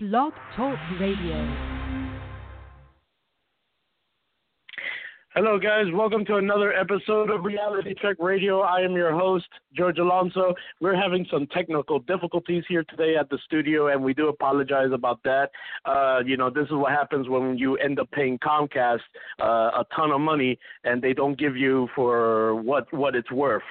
Blog Talk Radio. Hello, guys. Welcome to another episode of Reality Check Radio. I am your host, George Alonso. We're having some technical difficulties here today at the studio, and we do apologize about that. This is what happens when you end up paying Comcast a ton of money, and they don't give you for what it's worth.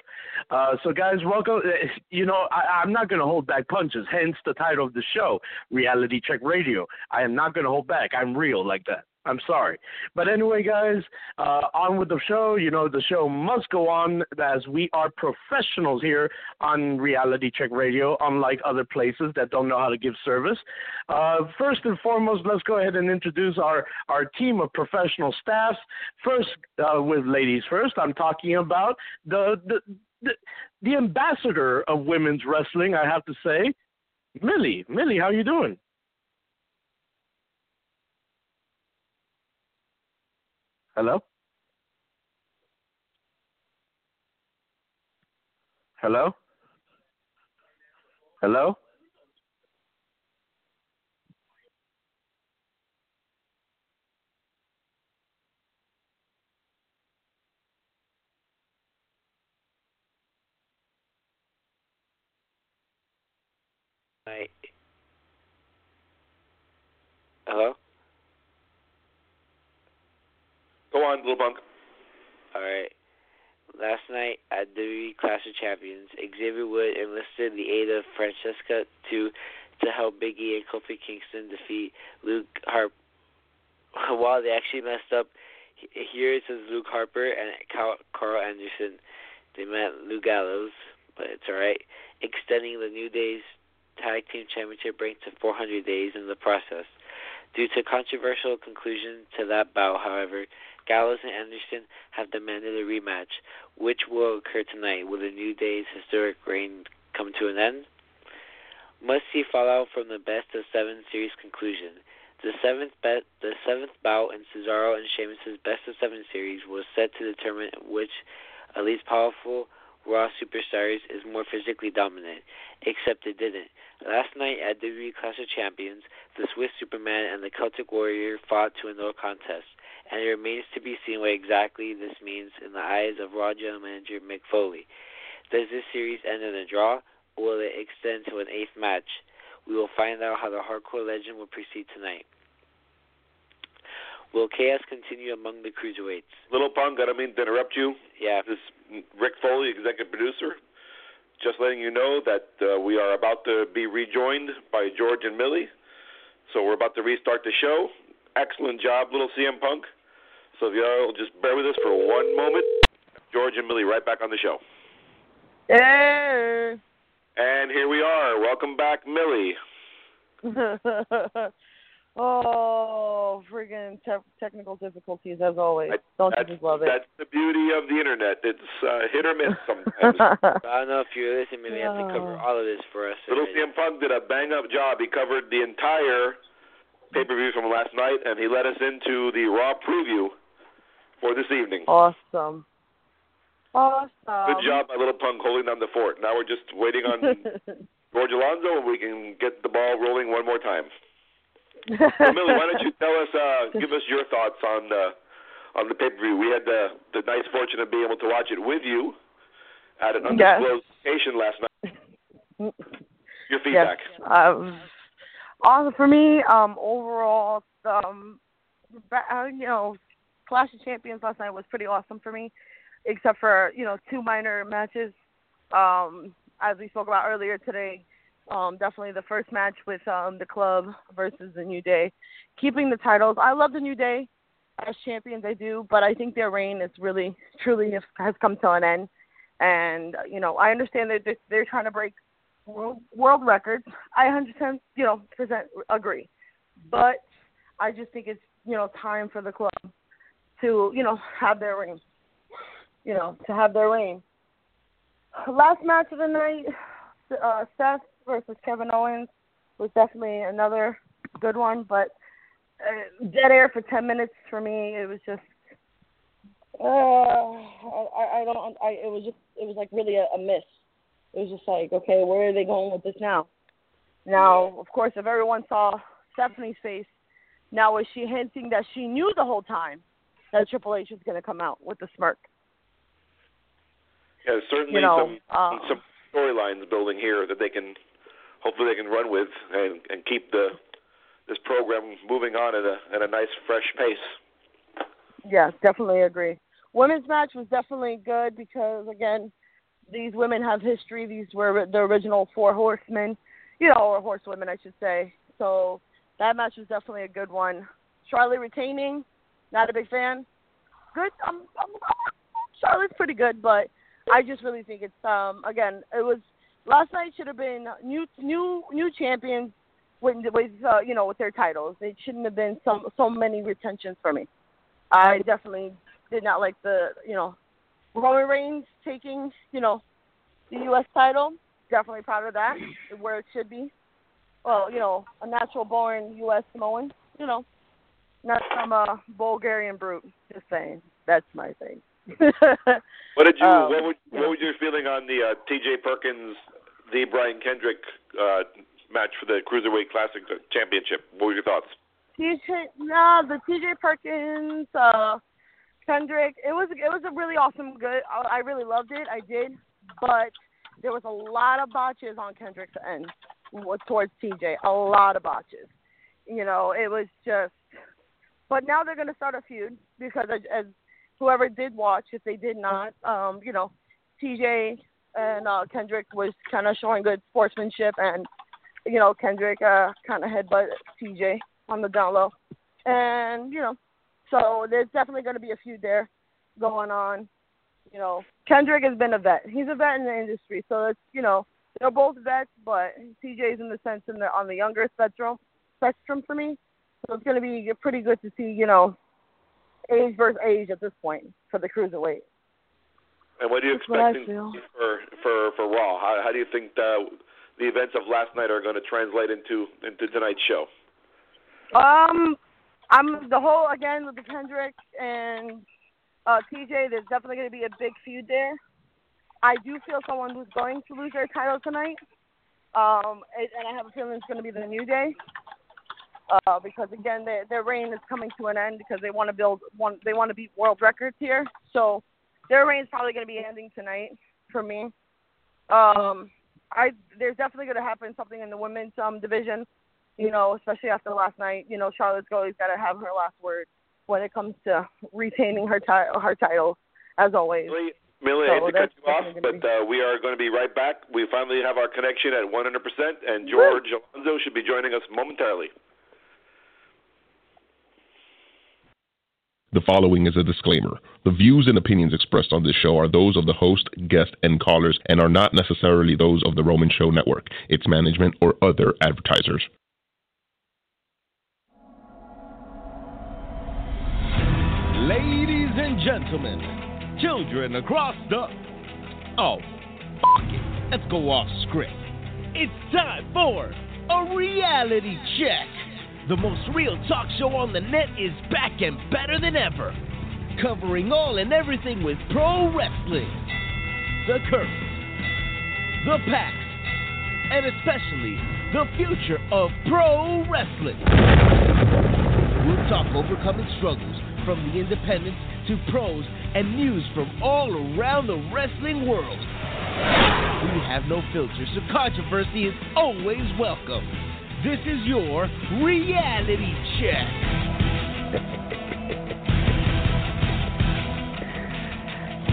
So, guys, welcome. I'm not going to hold back punches, hence the title of the show, Reality Check Radio. I am not going to hold back. I'm real like that. I'm sorry. But anyway, guys, on with the show. You know, the show must go on as we are professionals here on Reality Check Radio, unlike other places that don't know how to give service. First and foremost, let's go ahead and introduce our team of professional staffs. First, with ladies first, I'm talking about the ambassador of women's wrestling, I have to say, Millie. Millie, how you doing? Hello? Hello? Hello? Hi. Hello? Go on, Blue Bunk. All right. Last night at WWE Clash of Champions, Xavier Wood enlisted the aid of Francesca to help Big E and Kofi Kingston defeat Luke Harper. While they actually messed up, here it says Luke Harper and Carl Anderson. They met Luke Gallows, but it's all right. Extending the New Day's Tag Team Championship reign to 400 days in the process. Due to controversial conclusion to that bout, however, Gallows and Anderson have demanded a rematch, which will occur tonight. Will the New Day's historic reign come to an end? Must-see fallout from the best-of-7 series conclusion. The seventh bout in Cesaro and Sheamus' best-of-7 series was set to determine which at least powerful Raw Superstars is more physically dominant, except it didn't. Last night at WWE Clash of Champions, the Swiss Superman and the Celtic Warrior fought to a no contest, and it remains to be seen what exactly this means in the eyes of Raw General Manager Mick Foley. Does this series end in a draw, or will it extend to an eighth match? We will find out how the hardcore legend will proceed tonight. Will chaos continue among the cruiserweights? Little Punk, I don't mean to interrupt you. Yeah. This is Rick Foley, executive producer. Just letting you know that we are about to be rejoined by George and Millie. So we're about to restart the show. Excellent job, little CM Punk. So if y'all just bear with us for one moment. George and Millie right back on the show. Hey. And here we are. Welcome back, Millie. Oh, friggin' technical difficulties as always. Don't you just love it? That's the beauty of the internet. It's hit or miss sometimes. I don't know if you're listening. Maybe I have to cover all of this for us. Little CM Punk did a bang-up job. He covered the entire pay-per-view from last night, and he led us into the Raw preview for this evening. Awesome. Good job, my little Punk, holding down the fort. Now we're just waiting on George Alonso, and we can get the ball rolling one more time. So, Millie, why don't you tell us, give us your thoughts on the pay-per-view. We had the nice fortune of being able to watch it with you at an undisclosed location last night. Your feedback. Yes. Also, for me, overall, Clash of Champions last night was pretty awesome for me, except for, two minor matches. As we spoke about earlier today, definitely the first match with the Club versus the New Day, keeping the titles. I love the New Day as champions, I do, but I think their reign is really, truly has come to an end. And I understand that they're trying to break world records. I 100%, agree, but I just think it's time for the Club to have their reign. Last match of the night, Seth versus Kevin Owens was definitely another good one, but dead air for 10 minutes for me. It was just, it was like really a miss. It was just like, okay, where are they going with this now? Now, of course, if everyone saw Stephanie's face. Now, is she hinting that she knew the whole time that Triple H was going to come out with a smirk? Yeah, certainly some storylines building here that they can hopefully they can run with and keep this program moving on at a nice fresh pace. Yeah, definitely agree. Women's match was definitely good because again, these women have history. These were the original four horsemen, or horsewomen, I should say. So that match was definitely a good one. Charlotte retaining, not a big fan. Good. Charlotte's pretty good, but I just really think it's it was last night should have been new champions with their titles. It shouldn't have been so many retentions for me. I definitely did not like the Roman Reigns taking the U.S. title. Definitely proud of that where it should be. Well, a natural born U.S. Samoan, not some Bulgarian brute. Just saying, that's my thing. What was your feeling on the T.J. Perkins, the Brian Kendrick match for the Cruiserweight Classic Championship? What were your thoughts? The T.J. Perkins, Kendrick. It was a really awesome, good. I really loved it. I did, but there was a lot of botches on Kendrick's end towards T.J. A lot of botches. It was just. But now they're going to start a feud because as whoever did watch, if they did not, T.J. and Kendrick was kind of showing good sportsmanship, and Kendrick kind of headbutted T.J. on the down low, and so there's definitely going to be a feud there going on. Kendrick has been a vet. He's a vet in the industry, so it's they're both vets, but TJ's in the sense on the younger spectrum for me. So it's going to be pretty good to see age versus age at this point for the cruiserweight. And what do you expect for Raw? How do you think the events of last night are going to translate into tonight's show? I'm the whole again with the Kendrick and TJ. There's definitely going to be a big feud there. I do feel someone who's going to lose their title tonight, and I have a feeling it's going to be the New Day, because again their reign is coming to an end because they want to they want to beat world records here. So their reign is probably going to be ending tonight for me. There's definitely going to happen something in the women's division. Especially after last night, Charlotte's always got to have her last word when it comes to retaining her title, as always. Millie, I hate to cut you off, but we are going to be right back. We finally have our connection at 100%, and George Alonso should be joining us momentarily. The following is a disclaimer. The views and opinions expressed on this show are those of the host, guest, and callers, and are not necessarily those of the Roman Show Network, its management, or other advertisers. Ladies and gentlemen, children across the... Oh, fuck it. Let's go off script. It's time for a reality check. The most real talk show on the net is back and better than ever. Covering all and everything with pro wrestling. The curse, the past, and especially the future of pro wrestling. We'll talk overcoming struggles. From the independents to pros and news from all around the wrestling world. We have no filters, so controversy is always welcome. This is your reality check.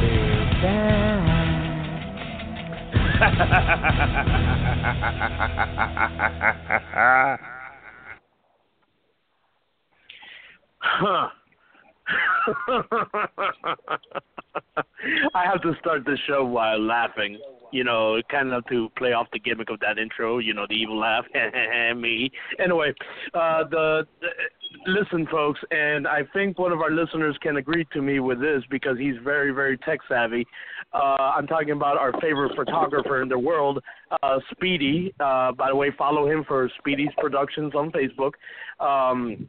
We're back. Huh. I have to start the show while laughing, kind of to play off the gimmick of that intro, the evil laugh, me. Anyway, listen, folks, and I think one of our listeners can agree to me with this because he's very, very tech savvy. I'm talking about our favorite photographer in the world, Speedy. By the way, follow him for Speedy's Productions on Facebook.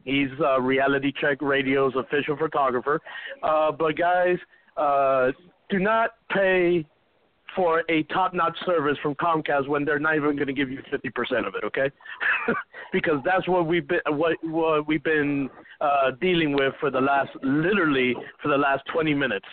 He's Reality Check Radio's official photographer. But guys, do not pay for a top-notch service from Comcast when they're not even going to give you 50% of it, okay? Because that's what we've been dealing with for the last 20 minutes.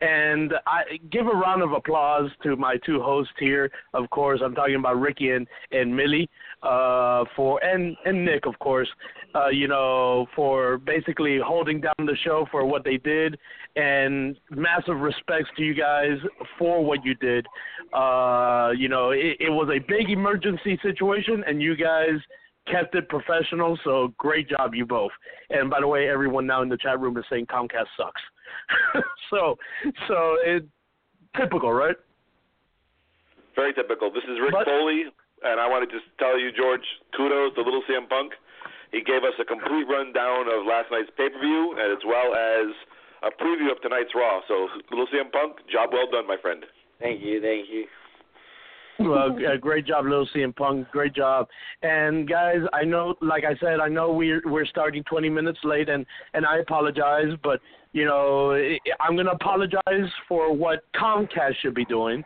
And I give a round of applause to my two hosts here. Of course, I'm talking about Ricky and Millie, and Nick, of course, for basically holding down the show for what they did, and massive respects to you guys for what you did. It was a big emergency situation, and you guys kept it professional, so great job, you both. And by the way, everyone now in the chat room is saying Comcast sucks. so it's typical, right? Very typical. This is Rick Foley, and I want to just tell you, George, kudos to Little Sam Punk. He gave us a complete rundown of last night's pay-per-view, as well as a preview of tonight's Raw. So, Little Sam Punk, job well done, my friend. Thank you. Well, great job, Little CM Punk. Great job. And, guys, I know, like I said, we're starting 20 minutes late, and I apologize, but, I'm going to apologize for what Comcast should be doing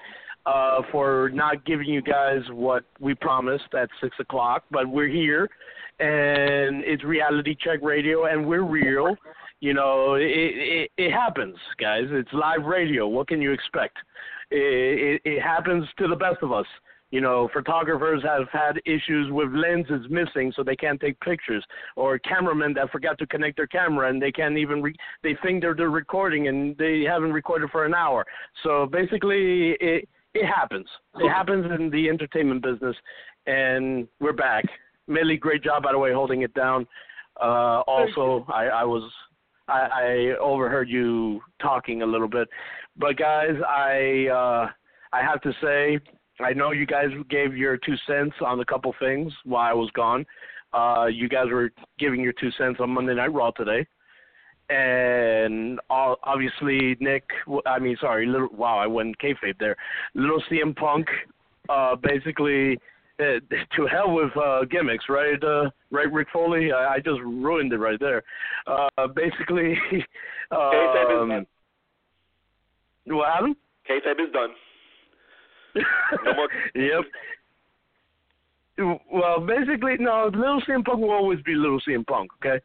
for not giving you guys what we promised at 6 o'clock. But we're here, and it's Reality Check Radio, and we're real. It happens, guys. It's live radio. What can you expect? It happens to the best of us. Photographers have had issues with lenses missing, so they can't take pictures, or cameramen that forgot to connect their camera, and they can't even they think they're recording, and they haven't recorded for an hour. So basically, it happens. It happens in the entertainment business, and we're back. Millie, great job, by the way, holding it down. Also, I overheard you talking a little bit. But, guys, I have to say, I know you guys gave your 2 cents on a couple things while I was gone. You guys were giving your 2 cents on Monday Night Raw today. And obviously, Little CM Punk, basically, to hell with gimmicks, right? Right, Rick Foley? I just ruined it right there. Basically, what happened? Kayfabe is done. No more. Yep. Well, basically, no, Little CM Punk will always be Little CM Punk, okay?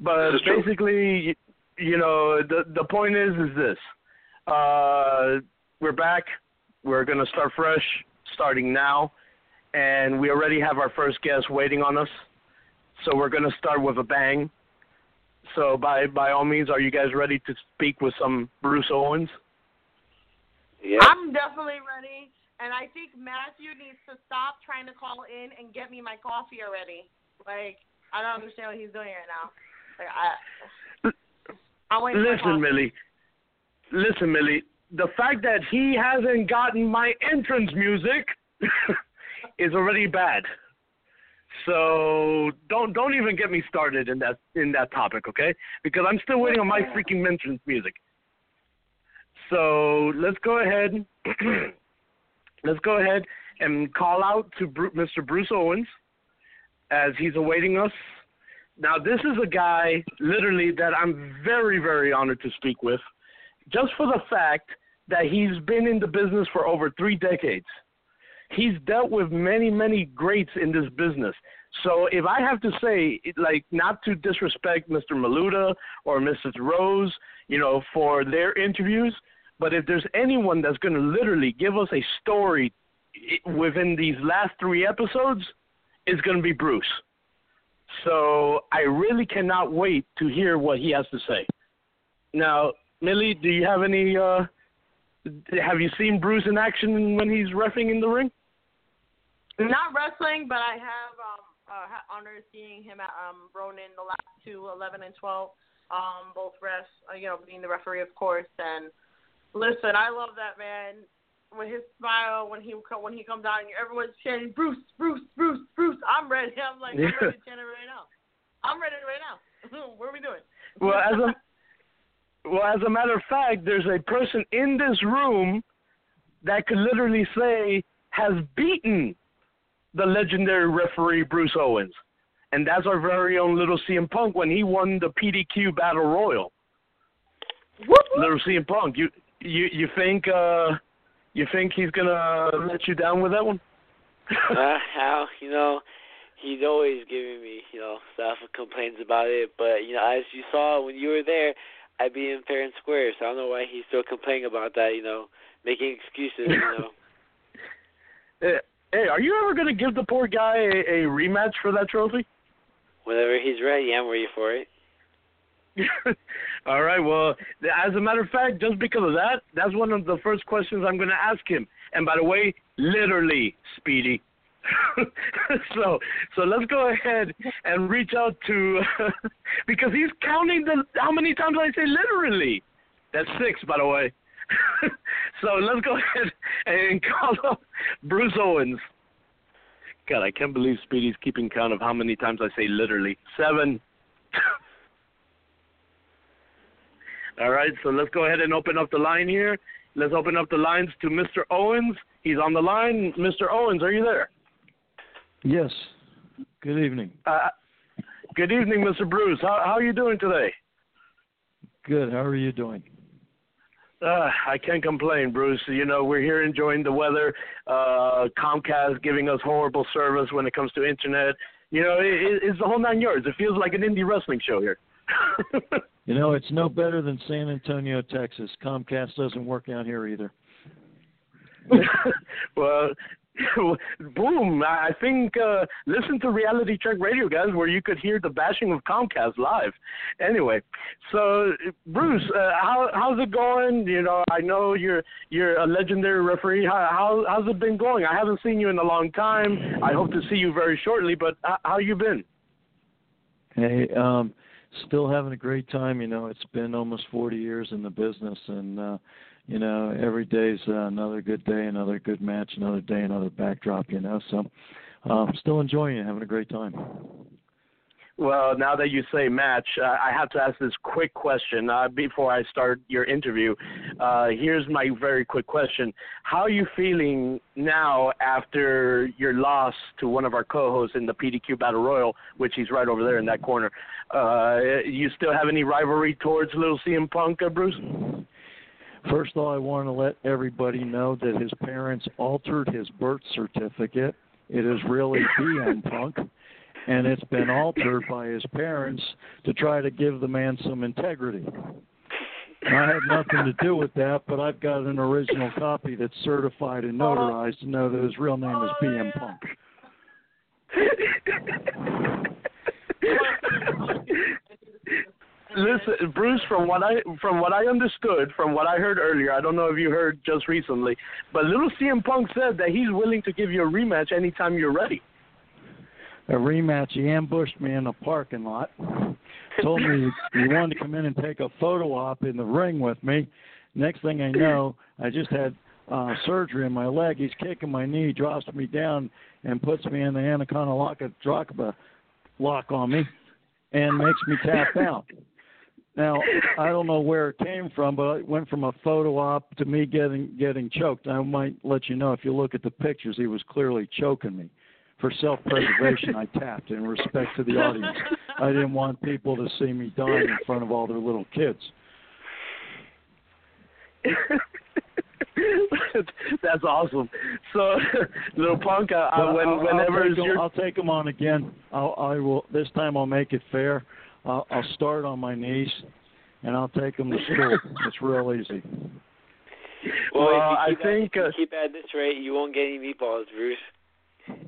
But basically, the point is this. We're back. We're going to start fresh, starting now. And we already have our first guest waiting on us. So we're going to start with a bang. So by all means, are you guys ready to speak with some Bruce Owens? Yep. I'm definitely ready, and I think Matthew needs to stop trying to call in and get me my coffee already. Like, I don't understand what he's doing right now. Like, I wait. Listen, Millie. The fact that he hasn't gotten my entrance music is already bad. So don't even get me started in that topic, okay? Because I'm still waiting on my freaking entrance music. So let's go ahead. And call out to Mr. Bruce Owens as he's awaiting us. Now, this is a guy literally that I'm very, very honored to speak with, just for the fact that he's been in the business for over 3 decades. He's dealt with many, many greats in this business. So if I have to say, like, not to disrespect Mr. Maluda or Mrs. Rose, for their interviews, but if there's anyone that's going to literally give us a story within these last 3 episodes, it's going to be Bruce. So I really cannot wait to hear what he has to say. Now, Millie, do you have any have you seen Bruce in action when he's reffing in the ring? Not wrestling, but I have honored seeing him at Ronin the last 2, 11, and 12, both refs, being the referee, of course. And listen, I love that man with his smile when he comes out and everyone's chanting Bruce, Bruce, Bruce, Bruce. I'm ready. I'm like, yeah. I'm ready to chant it right now. I'm ready right now. What are we doing? Well, as a matter of fact, there's a person in this room that could literally say has beaten the legendary referee Bruce Owens, and that's our very own Little CM Punk when he won the PDQ Battle Royal. Whoop, whoop. Little CM Punk, you think You think he's going to let you down with that one? You know, he's always giving me, you know, stuff and complains about it. But, you know, as you saw when you were there, I beat him fair and square. So I don't know why he's still complaining about that, you know, making excuses, you know. Hey, are you ever going to give the poor guy a rematch for that trophy? Whenever he's ready, I'm ready for it. All right, well, as a matter of fact, just because of that, that's one of the first questions I'm going to ask him. And by the way, literally, Speedy. So let's go ahead and reach out to because he's counting the how many times I say literally. That's 6, by the way. So let's go ahead and call up Bruce Owens. God, I can't believe Speedy's keeping count of how many times I say literally. 7. All right, so let's go ahead and open up the line here. Let's open up the lines to Mr. Owens. He's on the line. Mr. Owens, are you there? Yes. Good evening. Good evening, Mr. Bruce. How are you doing today? Good. How are you doing? I can't complain, Bruce. You know, we're here enjoying the weather. Comcast giving us horrible service when it comes to internet. You know, it's the whole 9 yards. It feels like an indie wrestling show here. You know, it's no better than San Antonio, Texas. Comcast doesn't work out here either. Well, boom. I think listen to Reality Check Radio, guys, where you could hear the bashing of Comcast live. Anyway, so Bruce, how's it going? You know, I know you're a legendary referee. How's it been going? I haven't seen you in a long time. I hope to see you very shortly, but how you been? Hey, still having a great time. You know, it's been almost 40 years in the business, and you know, every day's another good day, another good match, another day, another backdrop, you know. So still enjoying it, having a great time. Well, now that you say match, I have to ask this quick question before I start your interview. Here's my very quick question. How are you feeling now after your loss to one of our co-hosts in the PDQ Battle Royal, which he's right over there in that corner? You still have any rivalry towards Little CM Punk, Bruce? First of all, I want to let everybody know that his parents altered his birth certificate. It is really CM Punk. And it's been altered by his parents to try to give the man some integrity. I had nothing to do with that, but I've got an original copy that's certified and notarized to know that his real name is BM Punk. Listen, Bruce, from what I understood, from what I heard earlier, I don't know if you heard just recently, but Little CM Punk said that he's willing to give you a rematch anytime you're ready. A rematch. He ambushed me in a parking lot, told me he wanted to come in and take a photo op in the ring with me. Next thing I know, I just had surgery in my leg. He's kicking my knee, drops me down, and puts me in the Anaconda lock on me and makes me tap out. Now, I don't know where it came from, but it went from a photo op to me getting choked. I might let you know, if you look at the pictures, he was clearly choking me. For self-preservation, I tapped in respect to the audience. I didn't want people to see me dying in front of all their little kids. That's awesome. So, Little Punk, I'll take him on again. I will. This time I'll make it fair. I'll start on my knees, and I'll take him to school. It's real easy. Well, if you keep at this rate, you won't get any meatballs, Bruce.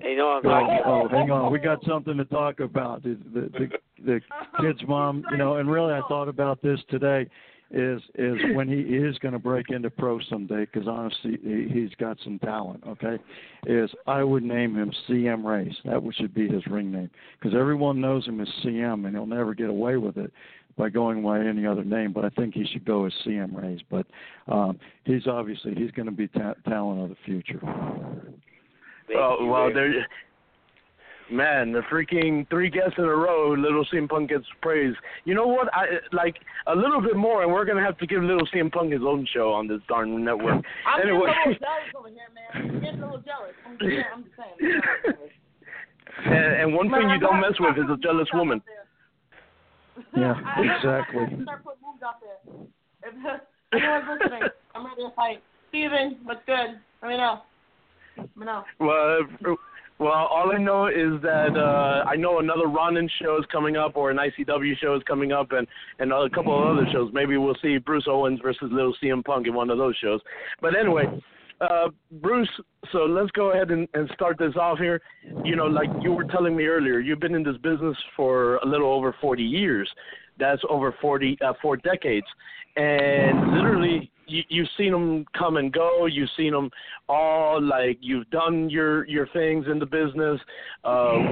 Hey, no, I'm not. Oh, hang on. We got something to talk about. The kid's mom, you know, and really I thought about this today, is when he is going to break into pro someday, because honestly, he's got some talent, okay, is I would name him CM Reyes. That should be his ring name, because everyone knows him as CM, and he'll never get away with it by going by any other name, but I think he should go as CM Reyes. But he's going to be talent of the future. Well, man, the freaking 3 guests in a row, Little CM Punk gets praised. You know what? I like a little bit more, and we're going to have to give Little CM Punk his own show on this darn network. I'm getting a little jealous over here, man. I'm getting a little jealous. I'm just saying. And one thing you don't mess with is a jealous woman. Yeah, exactly. Start putting moves out there. If anyone's listening, I'm ready to fight. Steven, what's good? Let me know. Well, all I know is that I know another Ronin show is coming up, or an ICW show is coming up, and a couple of other shows. Maybe we'll see Bruce Owens versus Little CM Punk in one of those shows. But anyway, Bruce, so let's go ahead and start this off here. You know, like you were telling me earlier, you've been in this business for a little over 40 years. That's over 4 decades. And literally, you've seen them come and go. You've seen them all, like, you've done your things in the business,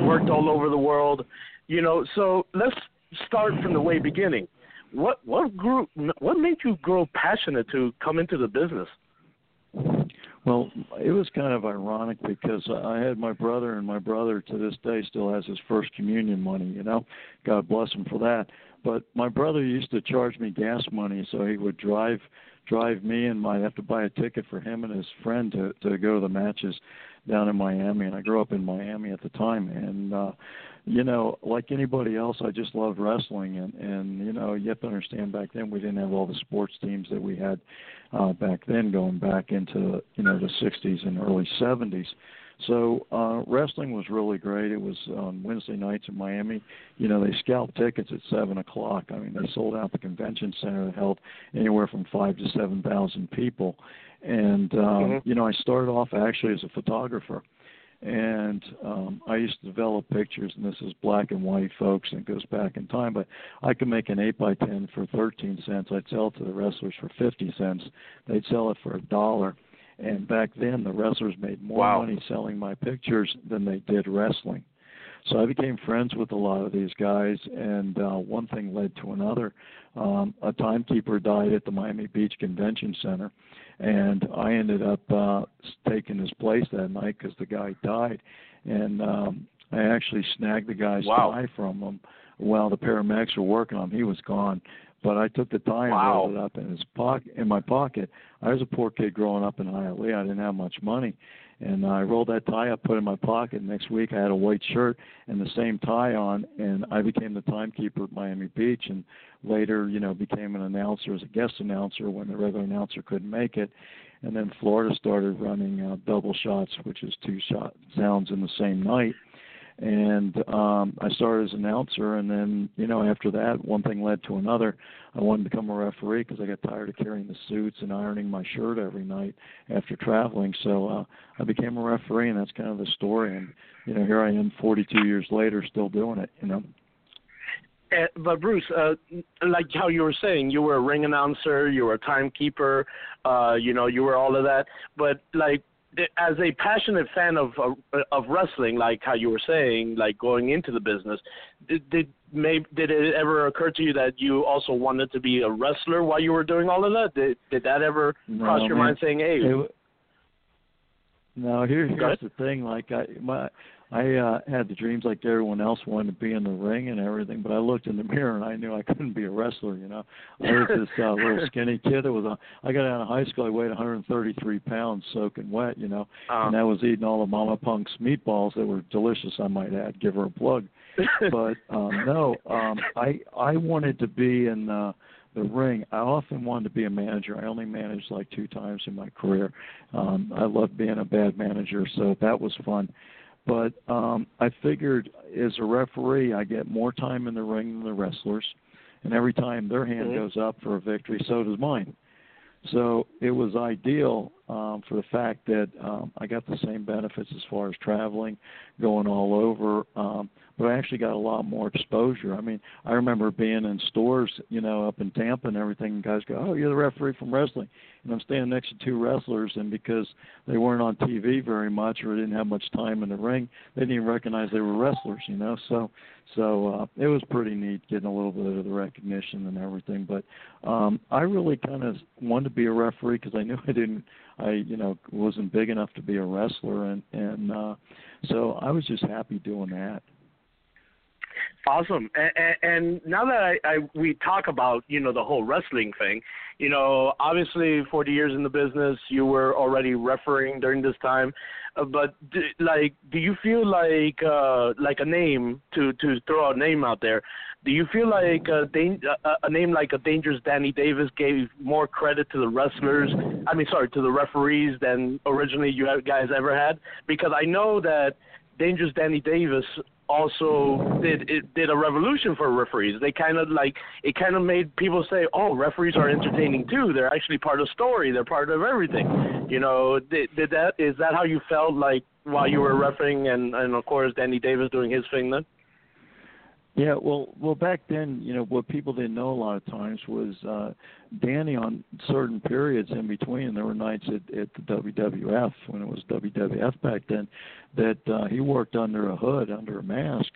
worked all over the world. You know, so let's start from the way beginning. What made you grow passionate to come into the business? Well, it was kind of ironic because I had my brother, and my brother to this day still has his first communion money, you know. God bless him for that. But my brother used to charge me gas money, so he would drive me, and I'd have to buy a ticket for him and his friend to go to the matches down in Miami. And I grew up in Miami at the time. And, you know, like anybody else, I just loved wrestling. And, you know, you have to understand back then we didn't have all the sports teams that we had back then, going back into, you know, the 60s and early 70s. So wrestling was really great. It was on Wednesday nights in Miami. You know, they scalped tickets at 7 o'clock. I mean, they sold out the convention center that held anywhere from 5,000 to 7,000 people. And, you know, I started off actually as a photographer. And I used to develop pictures, and this is black and white, folks, and it goes back in time. But I could make an 8x10 for 13 cents. I'd sell it to the wrestlers for 50 cents. They'd sell it for $1. And back then, the wrestlers made more money selling my pictures than they did wrestling. So I became friends with a lot of these guys, and one thing led to another. A timekeeper died at the Miami Beach Convention Center, and I ended up taking his place that night because the guy died. And I actually snagged the guy's tie from him while the paramedics were working on him. He was gone. But I took the tie and rolled it up in my pocket. I was a poor kid growing up in Hialeah. I didn't have much money. And I rolled that tie up, put it in my pocket. Next week I had a white shirt and the same tie on, and I became the timekeeper at Miami Beach, and later, you know, became an announcer as a guest announcer when the regular announcer couldn't make it. And then Florida started running double shots, which is two sounds in the same night. And I started as an announcer, and then, you know, after that, one thing led to another. I wanted to become a referee because I got tired of carrying the suits and ironing my shirt every night after traveling. So I became a referee, and that's kind of the story. And, you know, here I am 42 years later still doing it, you know. But, Bruce, like how you were saying, you were a ring announcer, you were a timekeeper, you know, you were all of that. But, like, as a passionate fan of wrestling, like how you were saying, like going into the business, did it ever occur to you that you also wanted to be a wrestler while you were doing all of that? Did that ever cross your mind, saying, hey? No, here's the thing. Like I had the dreams like everyone else, wanted to be in the ring and everything, but I looked in the mirror and I knew I couldn't be a wrestler, you know. I was this little skinny kid. I got out of high school, I weighed 133 pounds soaking wet, you know, and I was eating all of Mama Punk's meatballs that were delicious, I might add, give her a plug. But I wanted to be in the ring. I often wanted to be a manager. I only managed like 2 times in my career. I loved being a bad manager, so that was fun. But I figured as a referee, I get more time in the ring than the wrestlers, and every time their hand goes up for a victory, so does mine. So it was ideal for the fact that I got the same benefits as far as traveling, going all over, but I actually got a lot more exposure. I mean, I remember being in stores, you know, up in Tampa and everything, and guys go, oh, you're the referee from wrestling. And I'm standing next to 2 wrestlers, and because they weren't on TV very much or didn't have much time in the ring, they didn't even recognize they were wrestlers, you know. So it was pretty neat getting a little bit of the recognition and everything. But I really kind of wanted to be a referee because I knew I wasn't big enough to be a wrestler, and so I was just happy doing that. Awesome. And now that we talk about, the whole wrestling thing, obviously 40 years in the business, you were already refereeing during this time. But do you feel like a name to throw a name out there? Do you feel like a name like a Dangerous Danny Davis gave more credit to the wrestlers? To the referees than originally you guys ever had? Because I know that Dangerous Danny Davis also did a revolution for referees. They kind of made people say, oh, referees are entertaining too. They're actually part of story. They're part of everything. Is that how you felt while you were refereeing and of course Danny Davis doing his thing then? Yeah, well, back then, what people didn't know a lot of times was Danny on certain periods in between. There were nights at the WWF, when it was WWF back then, that he worked under a hood, under a mask,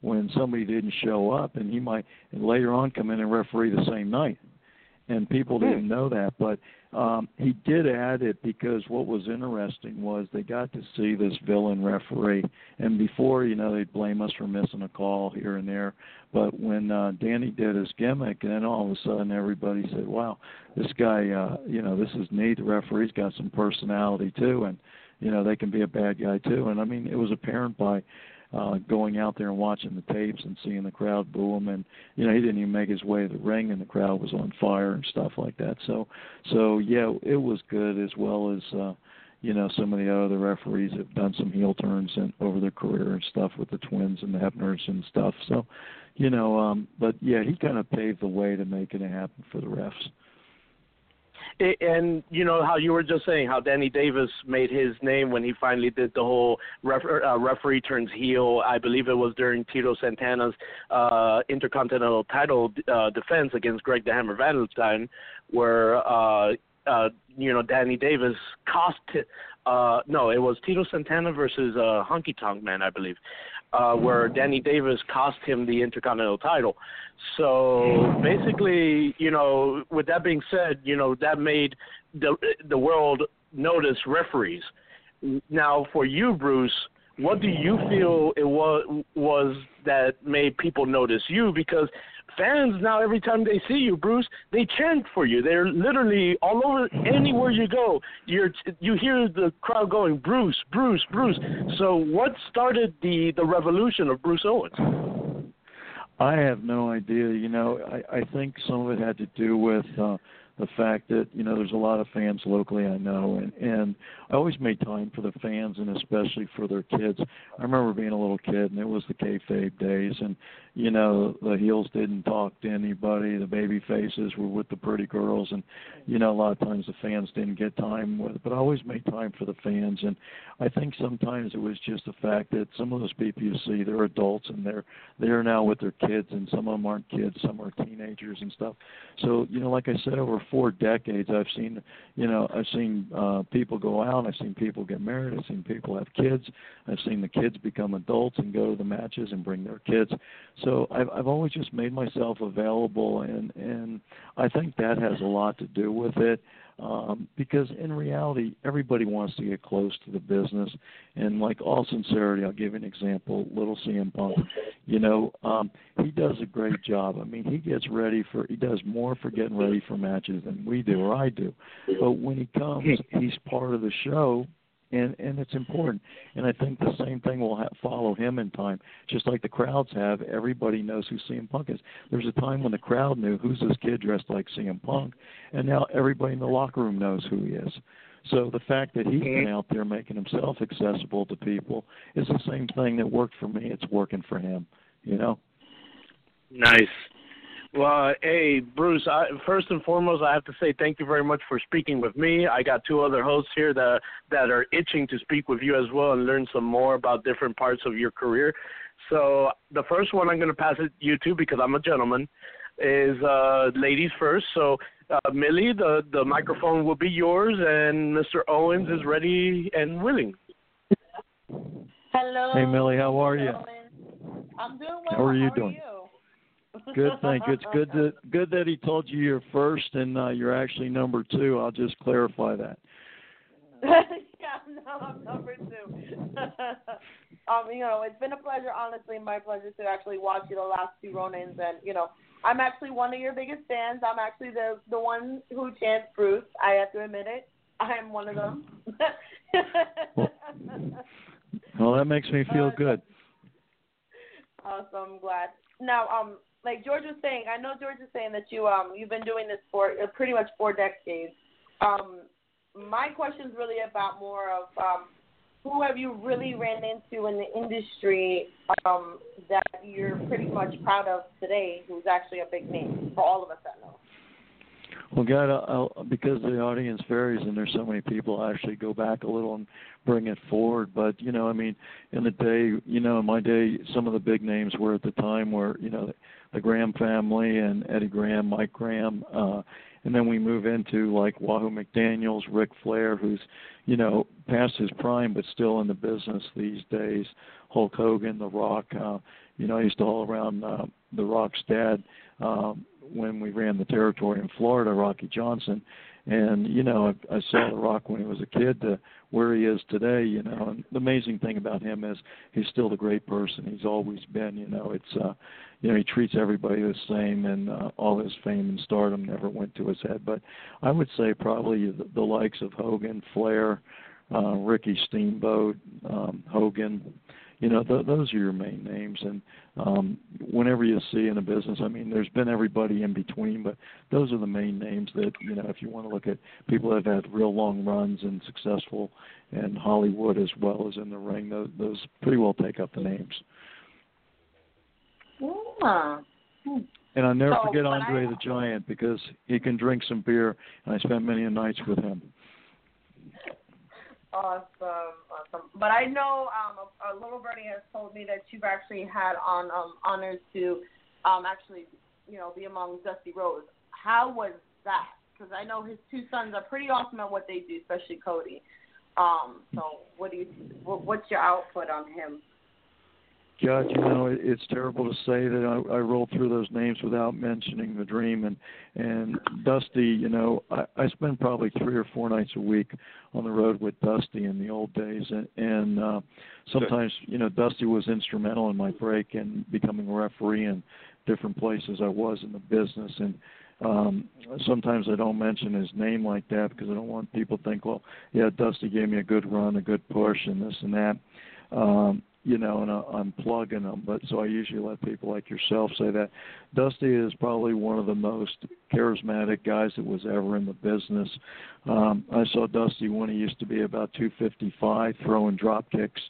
when somebody didn't show up, and he might later on come in and referee the same night. And people didn't know that, but he did add it because what was interesting was they got to see this villain referee. And before, they'd blame us for missing a call here and there. But when Danny did his gimmick, and then all of a sudden everybody said, wow, this guy, this is neat. The referee's got some personality too, and, they can be a bad guy too. And, it was apparent by going out there and watching the tapes and seeing the crowd boo him, and he didn't even make his way to the ring, and the crowd was on fire and stuff like that. So yeah, it was good, as well as some of the other referees have done some heel turns over their career and stuff with the Twins and the Hebners and stuff. So but yeah, he kind of paved the way to making it happen for the refs. And how you were just saying how Danny Davis made his name when he finally did the whole referee turns heel. I believe it was during Tito Santana's Intercontinental title defense against Greg the Hammer Valentine, where Danny Davis cost it was Tito Santana versus Honky Tonk Man, I believe, where Danny Davis cost him the Intercontinental title. So basically, with that being said, that made the world notice referees. Now, for you, Bruce, what do you feel it was that made people notice you? Because fans now, every time they see you, Bruce, they chant for you. They're literally all over, anywhere you go. You hear the crowd going, Bruce, Bruce, Bruce. So what started the revolution of Bruce Owens? I have no idea. I think some of it had to do with the fact that, there's a lot of fans locally I know, and I always made time for the fans and especially for their kids. I remember being a little kid, and it was the kayfabe days, and, the heels didn't talk to anybody. The baby faces were with the pretty girls, and, a lot of times the fans didn't get time with it, but I always made time for the fans, and I think sometimes it was just the fact that some of those people you see, they're adults, and they're now with their kids, and some of them aren't kids, some are teenagers and stuff. So, like I said, over 4 decades, I've seen, people go out. I've seen people get married. I've seen people have kids. I've seen the kids become adults and go to the matches and bring their kids. So I've always just made myself available, and I think that has a lot to do with it. Because in reality, everybody wants to get close to the business. And like all sincerity, I'll give you an example, little CM Punk. He does a great job. He does more for getting ready for matches than we do or I do. But when he comes, he's part of the show. And it's important. And I think the same thing will follow him in time. Just like the crowds have, everybody knows who CM Punk is. There's a time when the crowd knew, who's this kid dressed like CM Punk? And now everybody in the locker room knows who he is. So the fact that he's been out there making himself accessible to people is the same thing that worked for me. It's working for him, Nice. Well, hey, Bruce, first and foremost, I have to say thank you very much for speaking with me. I got 2 other hosts here that are itching to speak with you as well and learn some more about different parts of your career. So the first one I'm going to pass it you to, because I'm a gentleman, is ladies first. So, Millie, the microphone will be yours, and Mr. Owens is ready and willing. Hello. Hey, Millie, how are you? Owens. I'm doing well. How are you doing? Good, thank you. It's good that he told you you're first and you're actually number 2. I'll just clarify that. Yeah, no now I'm number two. You know, it's been a pleasure, honestly, my pleasure to actually watch you the last two Ronins. And, you know, I'm actually one of your biggest fans. I'm actually the one who chants Bruce. I have to admit it. I'm one of them. Well, that makes me feel good. Awesome, I'm glad. Now, like George was saying, I know George is saying that you you've been doing this for pretty much 4 decades. My question's really about more of who have you really ran into in the industry that you're pretty much proud of today, who's actually a big name for all of us that know. Well, God, because the audience varies and there's so many people, I actually go back a little and bring it forward. But, you know, I mean, in the day, you know, in my day, some of the big names were at the time were, you know, the Graham family and Eddie Graham, Mike Graham. And then we move into, like, Wahoo McDaniels, Ric Flair, who's, you know, past his prime but still in the business these days, Hulk Hogan, The Rock. You know, I used to haul around The Rock's dad, when we ran the territory in Florida, Rocky Johnson. And, you know, I saw The Rock when he was a kid to where he is today, you know. And the amazing thing about him is he's still the great person he's always been, you know. It's, you know, he treats everybody the same, and all his fame and stardom never went to his head. But I would say probably the likes of Hogan, Flair, Ricky Steamboat, Hogan. You know, those are your main names. And whenever you see in a business, I mean, there's been everybody in between, but those are the main names that, you know, if you want to look at people that have had real long runs and successful in Hollywood as well as in the ring, those pretty well take up the names. Yeah. And I'll never forget Andre the Giant, because he can drink some beer, and I spent many nights with him. Awesome. But I know Little Birdie has told me that you've actually had on honors to actually, you know, be among Dusty Rhodes. How was that? Because I know his 2 sons are pretty awesome at what they do, especially Cody. So what's your output on him? God, you know, it's terrible to say that I rolled through those names without mentioning the Dream. And Dusty, you know, I spend probably 3 or 4 nights a week on the road with Dusty in the old days. And sometimes, you know, Dusty was instrumental in my break and becoming a referee in different places I was in the business. And sometimes I don't mention his name like that because I don't want people to think, well, yeah, Dusty gave me a good run, a good push, and this and that. You know, and I'm plugging them, but so I usually let people like yourself say that. Dusty is probably one of the most charismatic guys that was ever in the business. I saw Dusty when he used to be about 255, throwing drop kicks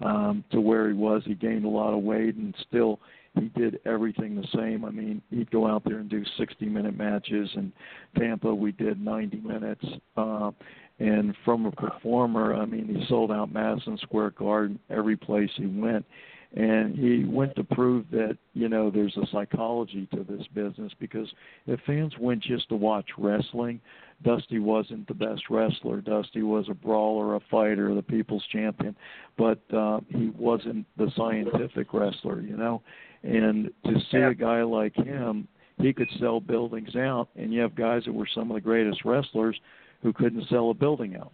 to where he was. He gained a lot of weight, and still he did everything the same. I mean, he'd go out there and do 60-minute matches. In Tampa, we did 90 minutes. And from a performer, I mean, he sold out Madison Square Garden every place he went. And he went to prove that, you know, there's a psychology to this business, because if fans went just to watch wrestling, Dusty wasn't the best wrestler. Dusty was a brawler, a fighter, the people's champion. But he wasn't the scientific wrestler, you know. And to see a guy like him, he could sell buildings out. And you have guys that were some of the greatest wrestlers who couldn't sell a building out.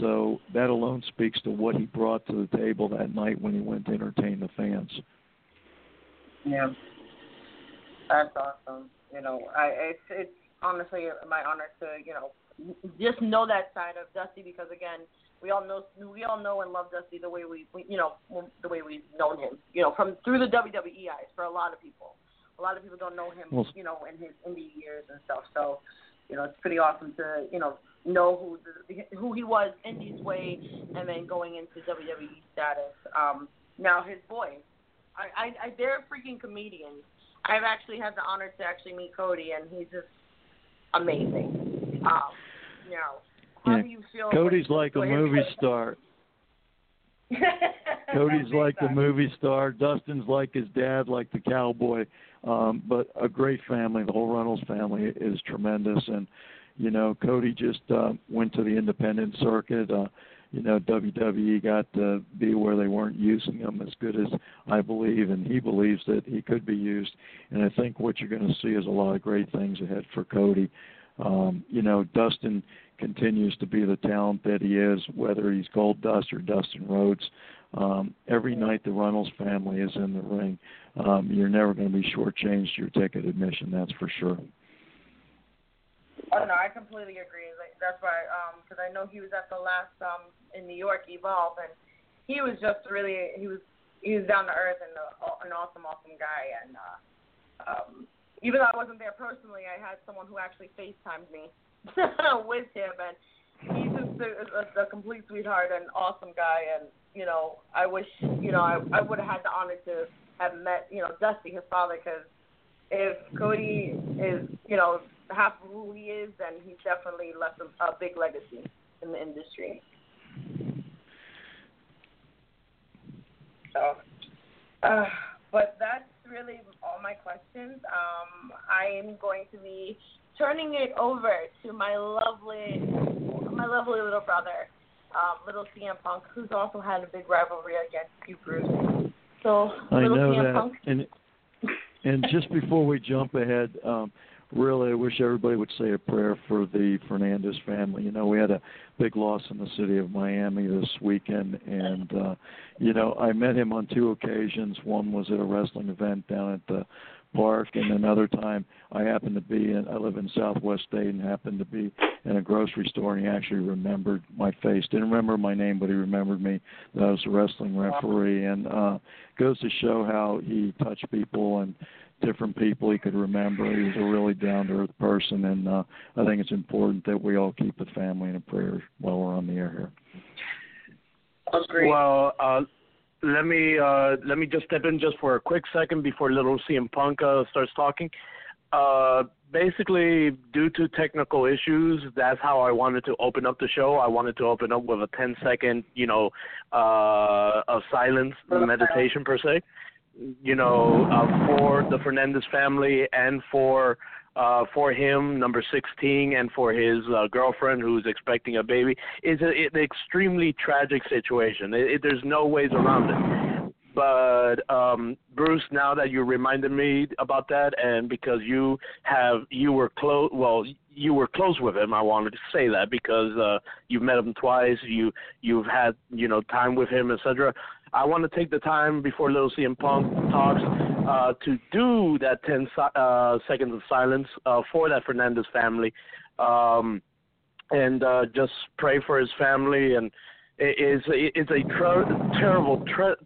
So that alone speaks to what he brought to the table that night when he went to entertain the fans. Yeah, that's awesome. You know, it's honestly my honor to, you know, just know that side of Dusty, because again, we all know and love Dusty the way we you know, the way we've known him, you know, from through the WWE eyes for a lot of people. A lot of people don't know him, well, you know, in his indie years and stuff. So, you know, it's pretty awesome to, you know who he was in his way, and then going into WWE status. Now his voice, they're freaking comedians. I've actually had the honor to actually meet Cody, and he's just amazing. You know, how do you feel? Cody's like a movie star. Cody's like the movie star. Dustin's like his dad, like the cowboy. But a great family. The whole Runnels family is tremendous. And, you know, Cody just went to the independent circuit. You know, WWE got to be where they weren't using him as good as I believe, and he believes that he could be used. And I think what you're going to see is a lot of great things ahead for Cody. You know, Dustin continues to be the talent that he is, whether he's Gold Dust or Dustin Rhodes. Every night the Runnels family is in the ring. You're never going to be shortchanged your ticket admission, that's for sure. Oh, no, I completely agree. That's why, because I know he was at the last in New York, Evolve, and he was just really, he was down to earth and an awesome guy. And even though I wasn't there personally, I had someone who actually FaceTimed me with him, and he's just a complete sweetheart and awesome guy. And you know, I wish, you know, I would have had the honor to have met, you know, Dusty, his father, because if Cody is, you know, half of who he is, then he's definitely left a big legacy in the industry. So, but that's really all my questions. I am going to be turning it over to my lovely little brother, little CM Punk, who's also had a big rivalry against you, Bruce. So, I little know CM that. Punk. And just before we jump ahead, really, I wish everybody would say a prayer for the Fernandez family. You know, we had a big loss in the city of Miami this weekend, and, you know, I met him on two occasions. One was at a wrestling event down at the park, and another time I happened to be in, I live in Southwest State, and happened to be in a grocery store, and he actually remembered my face. Didn't remember my name, but he remembered me, that I was a wrestling referee, and goes to show how he touched people and different people he could remember. He was a really down-to-earth person, and I think it's important that we all keep the family in a prayer while we're on the air here. Well, let me just step in just for a quick second before little CM Punk starts talking. Basically, due to technical issues, that's how I wanted to open up the show. I wanted to open up with a 10-second, you know, of silence, meditation per se. You know, for the Fernandez family and for him, number 16, and for his girlfriend who's expecting a baby. It's an extremely tragic situation. There's no ways around it. But, Bruce, now that you reminded me about that, and because you were close with him, I wanted to say that because you've met him twice, you've had, you know, time with him, etc. I want to take the time before Little CM Punk talks to do that 10 seconds of silence for that Fernandez family, and just pray for his family. And it's a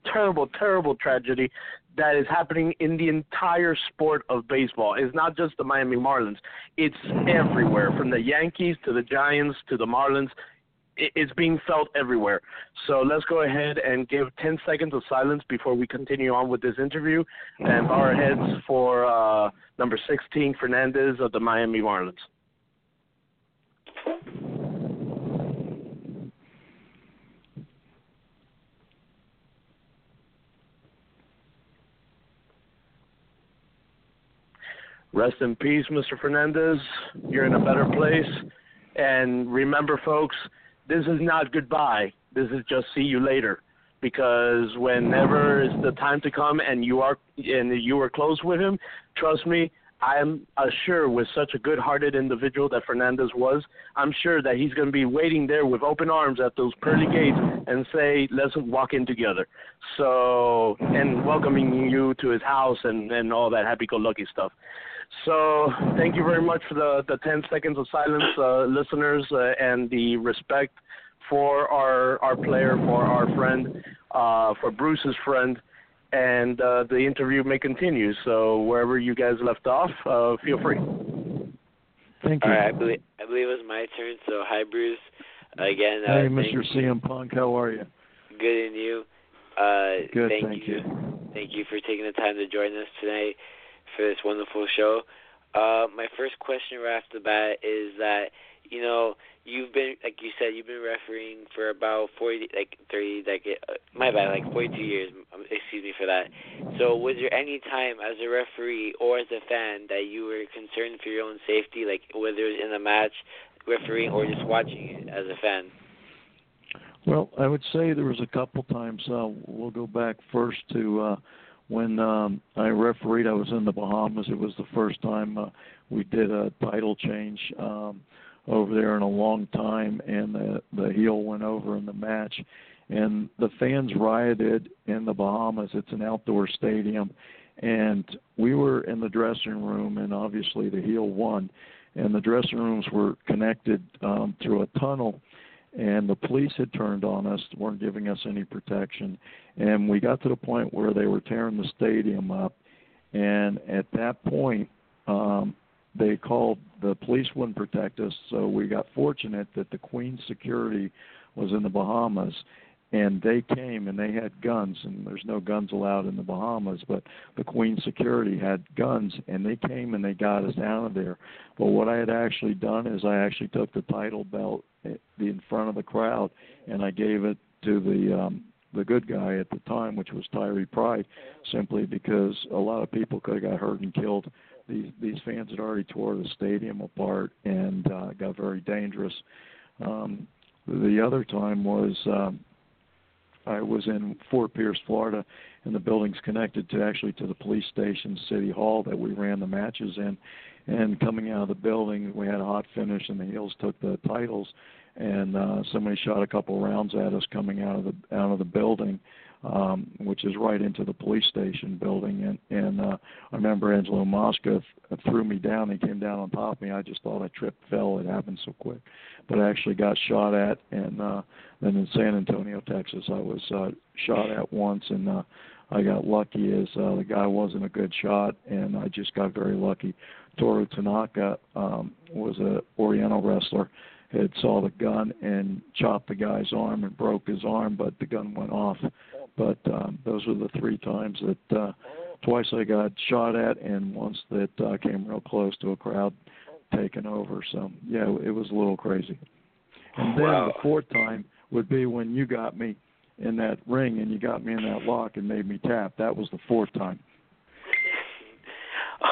terrible tragedy that is happening in the entire sport of baseball. It's not just the Miami Marlins. It's everywhere, from the Yankees to the Giants to the Marlins. It's being felt everywhere. So let's go ahead and give 10 seconds of silence before we continue on with this interview, and bow our heads for number 16, Fernandez of the Miami Marlins. Rest in peace, Mr. Fernandez. You're in a better place. And remember, folks, this is not goodbye. This is just see you later, because whenever is the time to come and you are close with him, trust me, I'm sure with such a good-hearted individual that Fernandez was, I'm sure that he's going to be waiting there with open arms at those pearly gates and say, let's walk in together. So, and welcoming you to his house and all that happy-go-lucky stuff. So thank you very much for the 10 seconds of silence, listeners, and the respect for our player, for our friend, for Bruce's friend. And the interview may continue. So wherever you guys left off, feel free. Thank you. All right, I believe it was my turn. So hi, Bruce. Again, hey, Mr. CM Punk, how are you? Good, and you? Good, thank you. Thank you for taking the time to join us tonight for this wonderful show. My first question right off the bat is that, you know, you've been, like you said, you've been refereeing for about 42 years. Excuse me for that. So was there any time as a referee or as a fan that you were concerned for your own safety, like whether it was in the match, refereeing, or just watching it as a fan? Well, I would say there was a couple times. We'll go back first to when I refereed. I was in the Bahamas. It was the first time we did a title change. over there in a long time, and the heel went over in the match. And the fans rioted in the Bahamas. It's an outdoor stadium. And we were in the dressing room, and obviously the heel won. And the dressing rooms were connected through a tunnel. And the police had turned on us, weren't giving us any protection. And we got to the point where they were tearing the stadium up. And at that point, they called, the police wouldn't protect us. So we got fortunate that the Queen's security was in the Bahamas. And they came, and they had guns, and there's no guns allowed in the Bahamas, but the Queen's security had guns, and they came and they got us out of there. But what I had actually done is I actually took the title belt in front of the crowd, and I gave it to the good guy at the time, which was Tyree Pride, simply because a lot of people could have got hurt and killed. These fans had already tore the stadium apart and got very dangerous. The other time was... I was in Fort Pierce, Florida, and the building's connected to the police station, City Hall, that we ran the matches in. And coming out of the building, we had a hot finish, and the heels took the titles. And somebody shot a couple rounds at us coming out of the building, which is right into the police station building. And I remember Angelo Mosca threw me down. He came down on top of me. I just thought I tripped, fell. It happened so quick. But I actually got shot at. And then in San Antonio, Texas, I was shot at once. And I got lucky as the guy wasn't a good shot, and I just got very lucky. Toru Tanaka was an Oriental wrestler. Had saw the gun and chopped the guy's arm and broke his arm, but the gun went off. But those were the three times that twice I got shot at, and once that I came real close to a crowd taking over. So, yeah, it was a little crazy. And then wow. The fourth time would be when you got me in that ring and you got me in that lock and made me tap. That was the fourth time.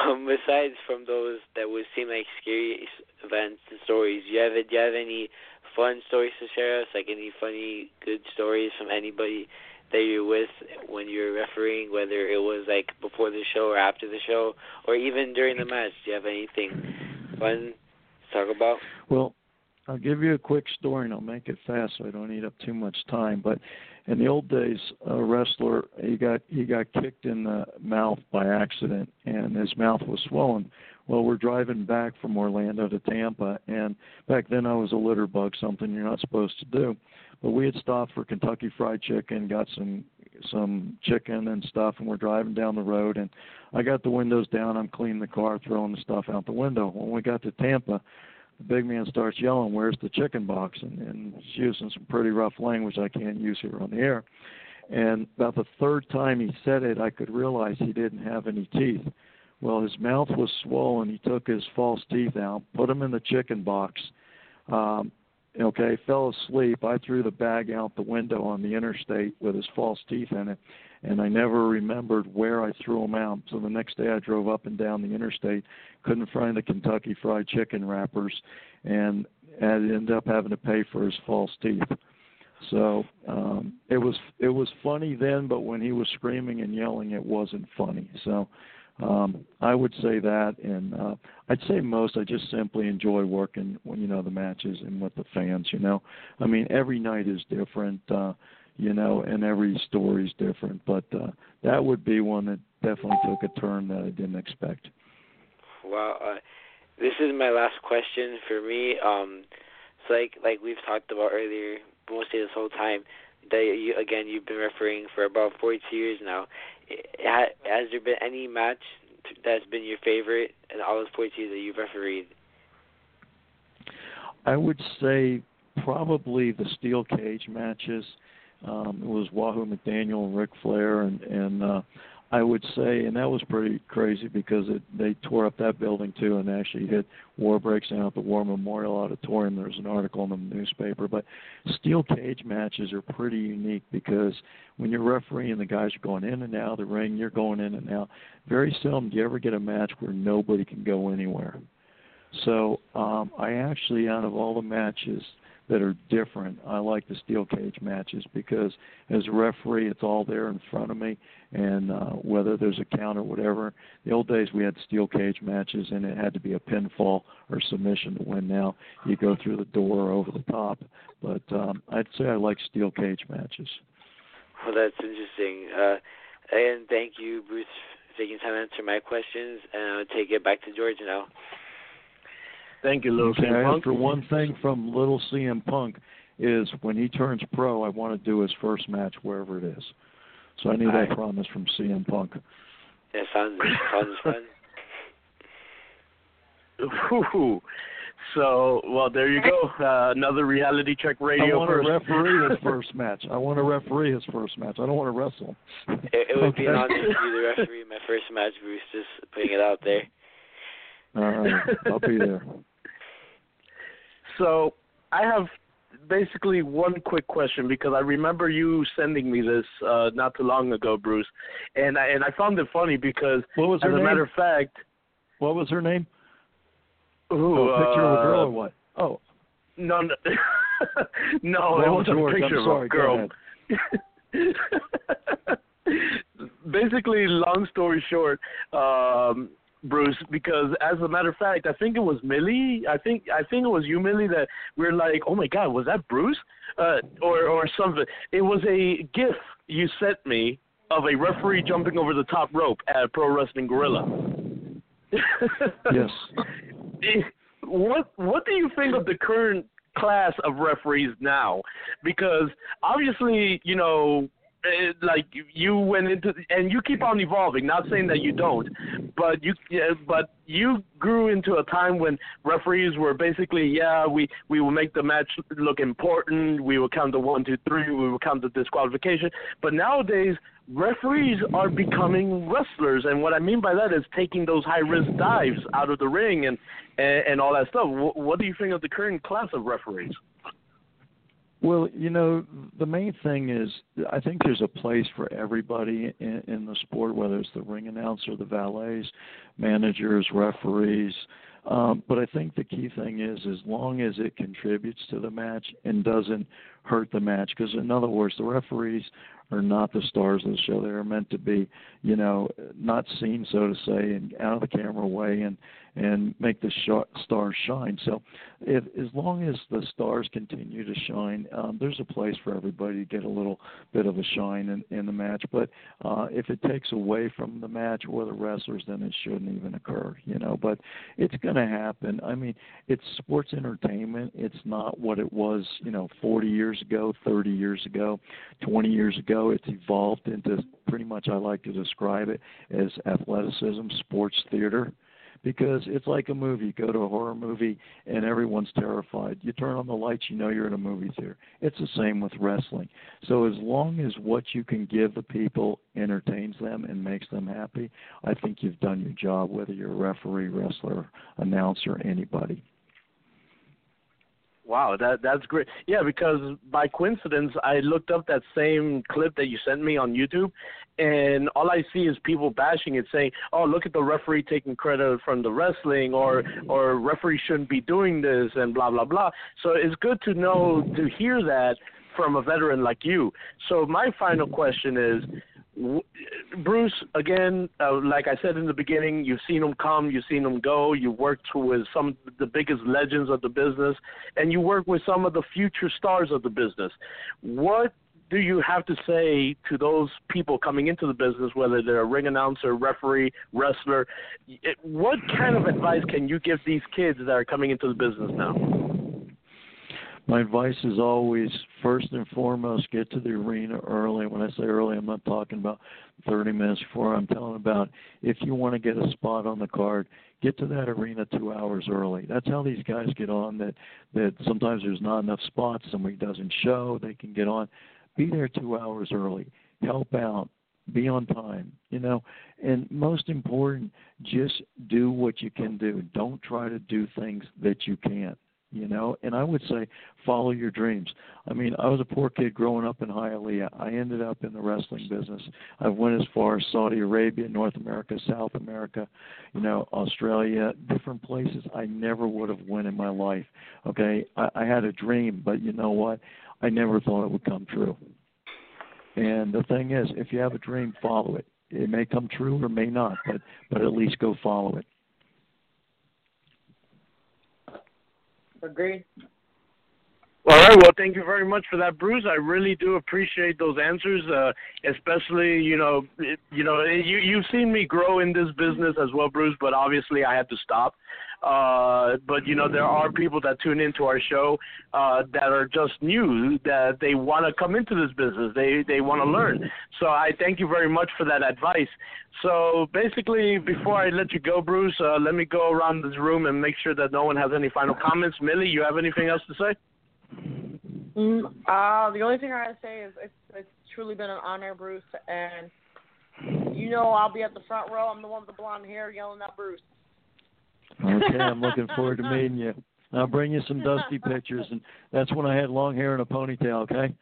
Besides from those that would seem like scary events and stories, do you have any fun stories to share us? Like any funny, good stories from anybody that you're with when you're refereeing, whether it was like before the show or after the show, or even during the match? Do you have anything fun to talk about? Well, I'll give you a quick story, and I'll make it fast so I don't eat up too much time. But in the old days, a wrestler, he got kicked in the mouth by accident, and his mouth was swollen. Well, we're driving back from Orlando to Tampa, and back then I was a litter bug, something you're not supposed to do. But we had stopped for Kentucky Fried Chicken, got some chicken and stuff, and we're driving down the road, and I got the windows down. I'm cleaning the car, throwing the stuff out the window. When we got to Tampa, the big man starts yelling, "Where's the chicken box?" And he's using some pretty rough language I can't use here on the air. And about the third time he said it, I could realize he didn't have any teeth. Well, his mouth was swollen. He took his false teeth out, put them in the chicken box. Fell asleep. I threw the bag out the window on the interstate with his false teeth in it, and I never remembered where I threw them out. So the next day I drove up and down the interstate, couldn't find the Kentucky Fried Chicken wrappers, and had ended up having to pay for his false teeth. So it was funny then, but when he was screaming and yelling, it wasn't funny. So I would say that, and I'd say most. I just simply enjoy working, the matches and with the fans. I mean, every night is different. And every story is different. But that would be one that definitely took a turn that I didn't expect. Wow. This is my last question for me. So like we've talked about earlier, mostly this whole time, that you've been refereeing for about 42 years now. Has there been any match that's been your favorite in all those 42 years that you've refereed? I would say probably the steel cage matches. It was Wahoo McDaniel and Ric Flair, and I would say, and that was pretty crazy because they tore up that building too, and actually hit war breaks down at the War Memorial Auditorium. There was an article in the newspaper, but steel cage matches are pretty unique because when you're refereeing, the guys are going in and out of the ring, you're going in and out. Very seldom do you ever get a match where nobody can go anywhere. So I actually, out of all the matches that are different. I like the steel cage matches because as a referee, it's all there in front of me, and whether there's a count or whatever. The old days we had steel cage matches, and it had to be a pinfall or submission to win. Now you go through the door or over the top. But I'd say I like steel cage matches. Well, that's interesting. And thank you, Bruce, for taking time to answer my questions, and I'll take it back to George now. Thank you, Little CM Punk. For one thing from Little CM Punk is when he turns pro, I want to do his first match wherever it is. So I need that promise from CM Punk. That sounds fun. Ooh. So, well, there you go. Another reality check radio. I want to referee his first match. I don't want to wrestle. It would be an honor to be the referee in my first match, Bruce, just putting it out there. All right. I'll be there. So I have basically one quick question because I remember you sending me this not too long ago, Bruce, and I found it funny because what was her name? Ooh, a picture of a girl or what? Oh, no, no, it wasn't a picture of a girl. Basically, long story short. Bruce, because as a matter of fact, I think it was Millie. I think it was you, Millie, that we're like, oh my God, was that Bruce? Or something. It was a GIF you sent me of a referee jumping over the top rope at Pro Wrestling Gorilla. Yes. What do you think of the current class of referees now? Because obviously, you know, like you went into, and you keep on evolving. Not saying that you don't, but you grew into a time when referees were basically, we will make the match look important. We will count the 1, 2, 3. We will count the disqualification. But nowadays, referees are becoming wrestlers, and what I mean by that is taking those high risk dives out of the ring and all that stuff. What do you think of the current class of referees? Well, you know, the main thing is I think there's a place for everybody in the sport, whether it's the ring announcer, the valets, managers, referees. But I think the key thing is as long as it contributes to the match and doesn't hurt the match, because in other words, the referees are not the stars of the show. They are meant to be, you know, not seen, so to say, and out of the camera way and make the stars shine. So as long as the stars continue to shine, there's a place for everybody to get a little bit of a shine in the match. But if it takes away from the match or the wrestlers, then it shouldn't even occur, you know. But it's going to happen. I mean, it's sports entertainment. It's not what it was, you know, 40 years ago, 30 years ago, 20 years ago. It's evolved into pretty much, I like to describe it as athleticism, sports theater, because it's like a movie. You go to a horror movie and everyone's terrified. You turn on the lights, you know you're in a movie theater. It's the same with wrestling. So as long as what you can give the people entertains them and makes them happy, I think you've done your job, whether you're a referee, wrestler, announcer, anybody. Wow, that's great. Yeah, because by coincidence, I looked up that same clip that you sent me on YouTube, and all I see is people bashing it, saying, oh, look at the referee taking credit from the wrestling, or referee shouldn't be doing this, and blah, blah, blah. So it's good to know, to hear that from a veteran like you. So my final question is, Bruce, again, like I said in the beginning, you've seen him come, you've seen him go, you worked with some of the biggest legends of the business, and you work with some of the future stars of the business. What do you have to say to those people coming into the business, whether they're a ring announcer, referee, wrestler? What kind of advice can you give these kids that are coming into the business now? My advice is always, first and foremost, get to the arena early. When I say early, I'm not talking about 30 minutes before. I'm telling about if you want to get a spot on the card, get to that arena 2 hours early. That's how these guys get on, that sometimes there's not enough spots, somebody doesn't show, they can get on. Be there 2 hours early. Help out. Be on time, you know. And most important, just do what you can do. Don't try to do things that you can't. you know. And I would say follow your dreams. I mean, I was a poor kid growing up in Hialeah. I ended up in the wrestling business. I went as far as Saudi Arabia, North America, South America, you know, Australia, different places I never would have went in my life, okay? I had a dream, but you know what? I never thought it would come true. And the thing is, if you have a dream, follow it. It may come true or may not, but at least go follow it. Agreed. All right. Well, thank you very much for that, Bruce. I really do appreciate those answers, especially, you've seen me grow in this business as well, Bruce, but obviously I had to stop. But, there are people that tune into our show that are just new, that they want to come into this business. They want to learn. So I thank you very much for that advice. So basically, before I let you go, Bruce, let me go around this room and make sure that no one has any final comments. Millie, you have anything else to say? The only thing I have to say is it's truly been an honor, Bruce. And, I'll be at the front row. I'm the one with the blonde hair yelling at Bruce. Okay, I'm looking forward to meeting you. I'll bring you some dusty pictures, and that's when I had long hair and a ponytail, okay?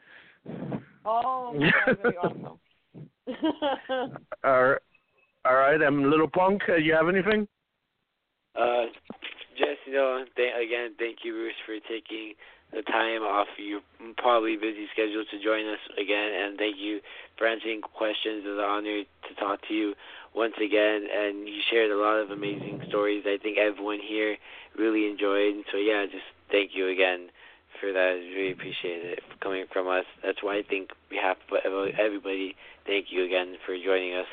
Oh, that's really awesome. All right, Little Punk, you have anything? Just, thank you, Bruce, for taking the time off your probably busy schedule to join us again, and thank you for answering questions. It's an honor to talk to you once again, and you shared a lot of amazing stories. I think everyone here really enjoyed. So, just thank you again for that. I really appreciate it coming from us. That's why I think we have everybody. Thank you again for joining us.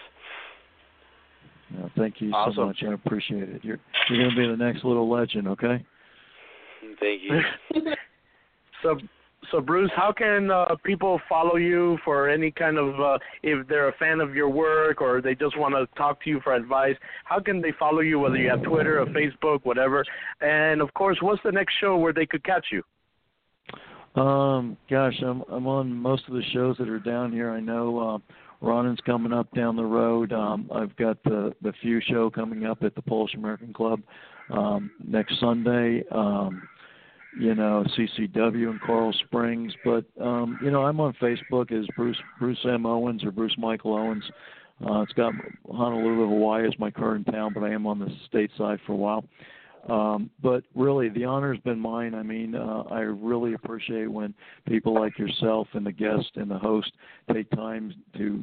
No, thank you awesome. So much. I appreciate it. You're going to be the next little legend, okay? Thank you. So, Bruce, how can people follow you for any kind of, if they're a fan of your work or they just want to talk to you for advice, how can they follow you, whether you have Twitter or Facebook, whatever? And, of course, what's the next show where they could catch you? I'm on most of the shows that are down here. I know Ronin's coming up down the road. I've got the Few show coming up at the Polish American Club next Sunday. CCW in Coral Springs. But, I'm on Facebook as Bruce M. Owens or Bruce Michael Owens. It's got Honolulu, Hawaii as my current town, but I am on the stateside for a while. But really, the honor has been mine. I mean, I really appreciate when people like yourself and the guest and the host take time to,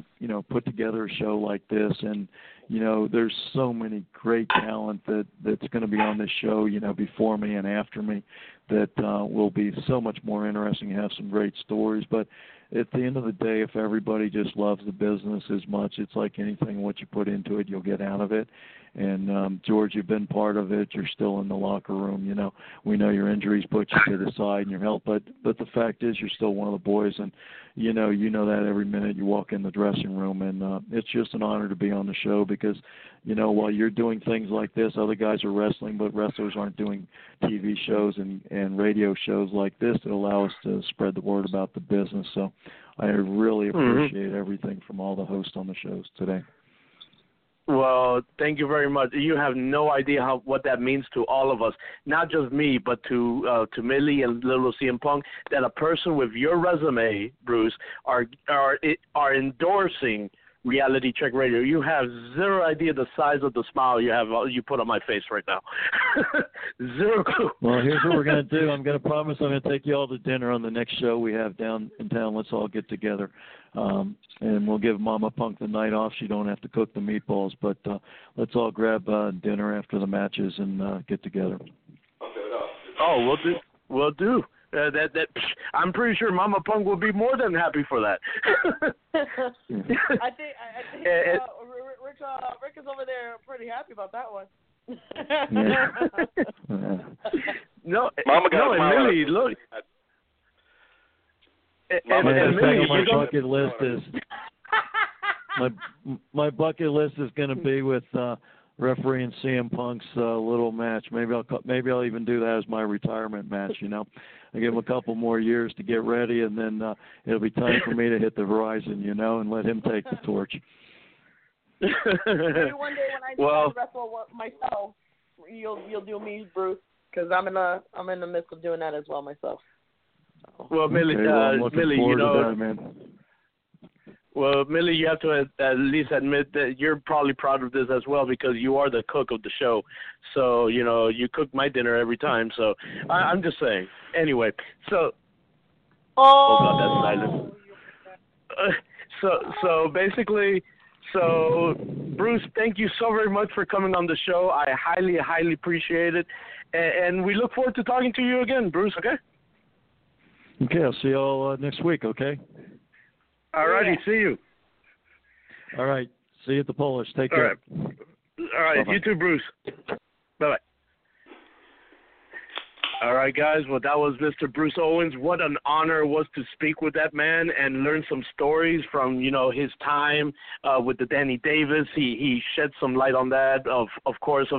put together a show like this. And, there's so many great talent that's going to be on this show, before me and after me, that will be so much more interesting and have some great stories. But at the end of the day, if everybody just loves the business as much, it's like anything, what you put into it, you'll get out of it. And, George, you've been part of it. You're still in the locker room. We know your injuries put you to the side and your health, but the fact is you're still one of the boys, and you know that every minute you walk in the dressing room. And it's just an honor to be on the show because, while you're doing things like this, other guys are wrestling, but wrestlers aren't doing TV shows and radio shows like this that allow us to spread the word about the business. So I really appreciate everything from all the hosts on the shows today. Well, thank you very much. You have no idea what that means to all of us, not just me, but to Millie and Little CM Punk, that a person with your resume, Bruce, are endorsing Reality Check Radio. You have zero idea the size of the smile you put on my face right now. Zero clue. Well, here's what we're going to do. I'm going to take you all to dinner on the next show we have down in town. Let's all get together. And we'll give Mama Punk the night off. She don't have to cook the meatballs, but let's all grab dinner after the matches and get together. Oh, we'll do. I'm pretty sure Mama Punk will be more than happy for that. I think Rick is over there pretty happy about that one. No, Mama got a smile. Millie, look. And Millie, my bucket list is my bucket list is going to be with refereeing CM Punk's little match. Maybe I'll even do that as my retirement match. I give him a couple more years to get ready, and then it'll be time for me to hit the Verizon, and let him take the torch. Maybe one day when I wrestle myself, you'll do me, Bruce. because I'm in the midst of doing that as well myself. Well, Millie, you know, that, man. Well, Millie, you have to at least admit that you're probably proud of this as well because you are the cook of the show. So, you know, you cook my dinner every time. So I'm just saying. Anyway, so. Oh, God, that's silent. So basically, so Bruce, thank you so very much for coming on the show. I highly, highly appreciate it. And we look forward to talking to you again, Bruce, okay? Okay, I'll see you all next week, okay? All righty, yeah. See you. All right, see you at the Polish. Take care. All right, you too, Bruce. Bye-bye. All right, guys. Well, that was Mr. Bruce Owens. What an honor it was to speak with that man and learn some stories from, you know, his time with the Danny Davis. He shed some light on that, of course.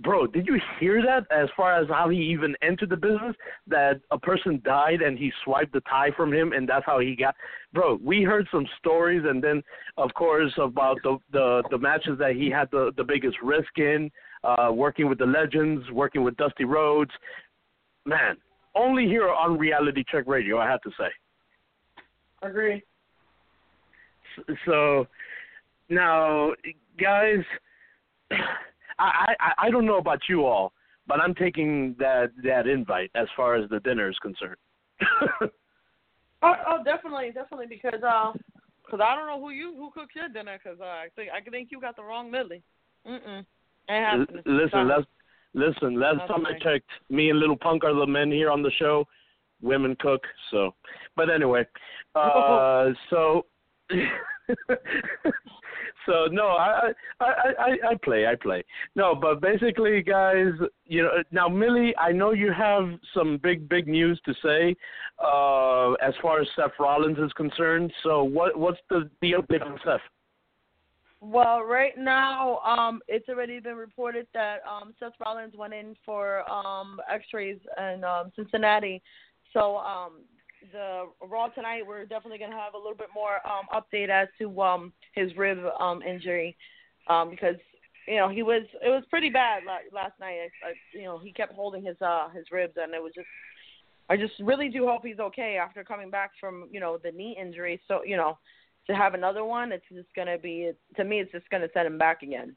Bro, did you hear that as far as how he even entered the business, that a person died and he swiped the tie from him and that's how he got – bro, we heard some stories and then, of course, about the matches that he had the biggest risk in, working with the legends, working with Dusty Rhodes. Man, only here on Reality Check Radio, I have to say. Agree. So, now, guys, I don't know about you all, but I'm taking that invite as far as the dinner is concerned. oh, definitely, because I don't know who cooks your dinner, because I think you got the wrong Millie. Listen, last time I checked, me and Little Punk are the men here on the show. Women cook, so. But anyway, so no, I play. No, but basically, guys, you know, now Millie, I know you have some big news to say as far as Seth Rollins is concerned. So what's the update on Seth? Well, right now, it's already been reported that Seth Rollins went in for x-rays in Cincinnati. So the Raw tonight, we're definitely going to have a little bit more update as to his rib injury because, you know, it was pretty bad last night. He kept holding his ribs, and it was just – I just really do hope he's okay after coming back from, you know, the knee injury. So, you know. To have another one, it's just going to be, to me, it's just going to send him back again.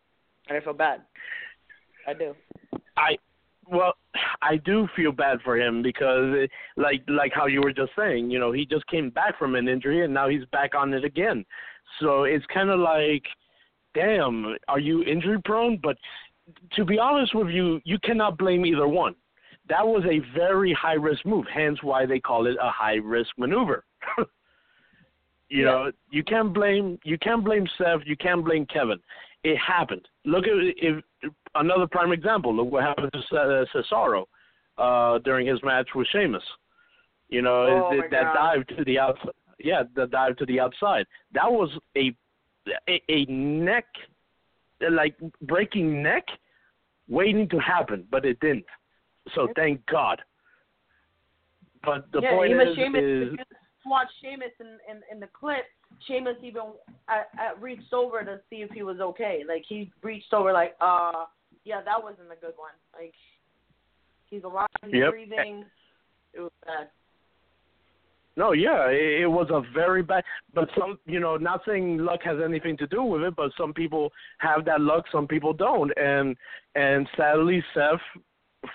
And I feel bad. I do. I do feel bad for him because, like how you were just saying, you know, he just came back from an injury and now he's back on it again. So it's kind of like, damn, are you injury prone? But to be honest with you, you cannot blame either one. That was a very high-risk move, hence why they call it a high-risk maneuver. You know, you can't blame Seth, you can't blame Kevin. It happened. Look at another prime example. Look what happened to Cesaro during his match with Sheamus. You know, that dive to the outside. Yeah, the dive to the outside. That was a neck, like breaking neck, waiting to happen, but it didn't. So thank God. But the point is watch Sheamus in the clip. Sheamus even reached over to see if he was okay. Like, he reached over like, that wasn't a good one. Like, he's alive, he's breathing. It was bad. No, yeah, it was a very bad. But some, you know, not saying luck has anything to do with it, but some people have that luck, some people don't. And sadly, Seth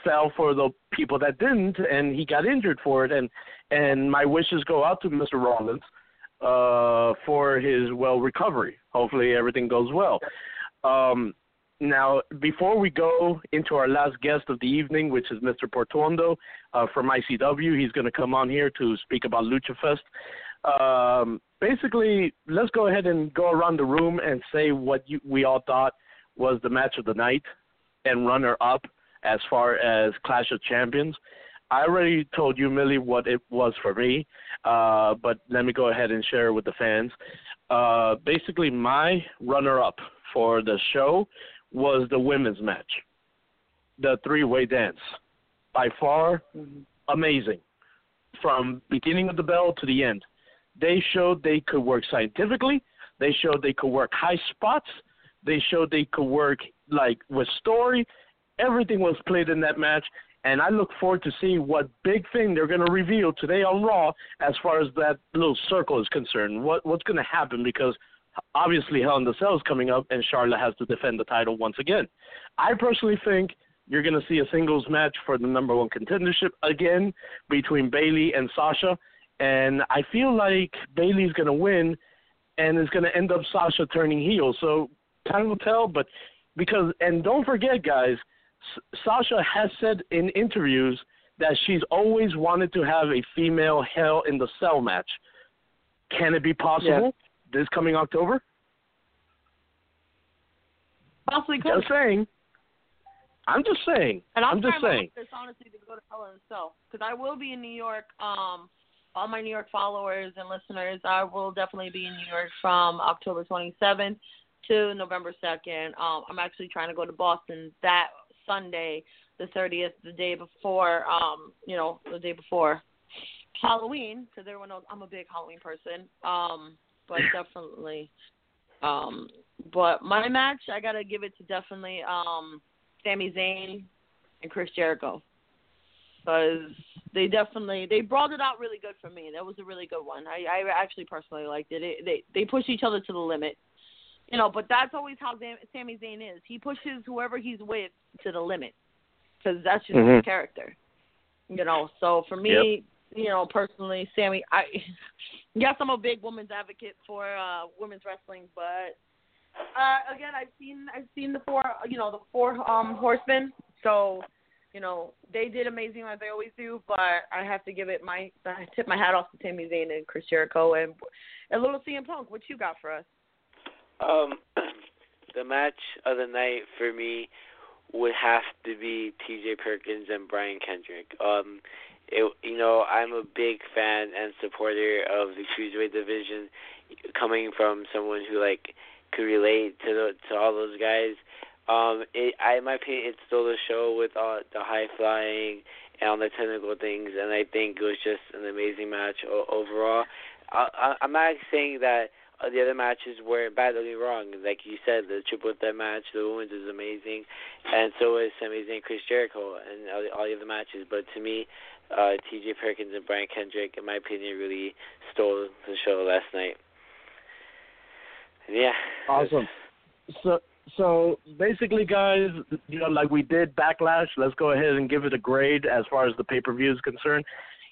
fell for the people that didn't, and he got injured for it. And my wishes go out to Mr. Rollins for his recovery. Hopefully everything goes well. Now, before we go into our last guest of the evening, which is Mr. Portuondo from ICW, he's going to come on here to speak about Lucha Fest. Basically, let's go ahead and go around the room and say what we all thought was the match of the night and runner-up as far as Clash of Champions. I already told you, Millie, what it was for me, but let me go ahead and share with the fans. Basically, my runner-up for the show was the women's match, the three-way dance. By far, amazing. From beginning of the bell to the end. They showed they could work scientifically. They showed they could work high spots. They showed they could work, like, with story. Everything was played in that match, and I look forward to seeing what big thing they're going to reveal today on Raw as far as that little circle is concerned. What's going to happen, because obviously Hell in the Cell is coming up, and Charlotte has to defend the title once again. I personally think you're going to see a singles match for the number one contendership again between Bayley and Sasha, and I feel like Bayley's going to win, and it's going to end up Sasha turning heel. So time will tell, but because, and don't forget, guys, Sasha has said in interviews that she's always wanted to have a female Hell in the Cell match. Can it be possible this coming October? Possibly could. I'm just saying. And I'm just saying. This, honestly, to go to Hell in a Cell, because I will be in New York. All my New York followers and listeners, I will definitely be in New York from October 27th to November 2nd. I'm actually trying to go to Boston that Sunday, the 30th, the day before, the day before Halloween, because everyone knows I'm a big Halloween person. But definitely, but my match, I gotta give it to definitely Sami Zayn and Chris Jericho, because they brought it out really good for me. That was a really good one. I actually personally liked it. They pushed each other to the limit. You know, but that's always how Sami Zayn is. He pushes whoever he's with to the limit, because that's just his character. You know, so for me, you know, personally, Sami, yes, I'm a big women's advocate for women's wrestling, but again, I've seen the four horsemen. So, you know, they did amazing as they always do. But I have to tip my hat off to Sami Zayn and Chris Jericho and a little CM Punk. What you got for us? The match of the night for me would have to be TJ Perkins and Brian Kendrick. I'm a big fan and supporter of the Cruiserweight division, coming from someone who could relate to all those guys. In my opinion, it stole the show with all the high flying and all the technical things, and I think it was just an amazing match overall. I'm not saying that the other matches were badly wrong. Like you said, the triple threat match, the women's is amazing, and so is Sami Zayn, Chris Jericho, and all the other matches. But to me, TJ Perkins and Brian Kendrick, in my opinion, really stole the show last night. Yeah. Awesome. So basically, guys, like we did Backlash, let's go ahead and give it a grade as far as the pay-per-view is concerned.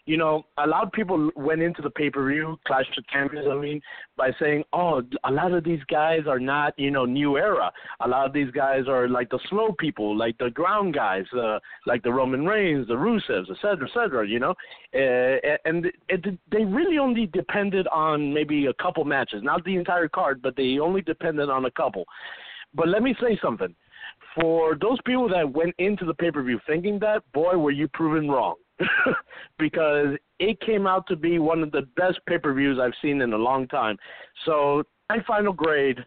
You know, a lot of people went into the pay-per-view, Clash of Champions, by saying, oh, a lot of these guys are not, new era. A lot of these guys are like the slow people, like the ground guys, like the Roman Reigns, the Rusevs, et cetera, And they really only depended on maybe a couple matches, not the entire card, but they only depended on a couple. But let me say something. For those people that went into the pay-per-view thinking that, boy, were you proven wrong. Because it came out to be one of the best pay-per-views I've seen in a long time. So my final grade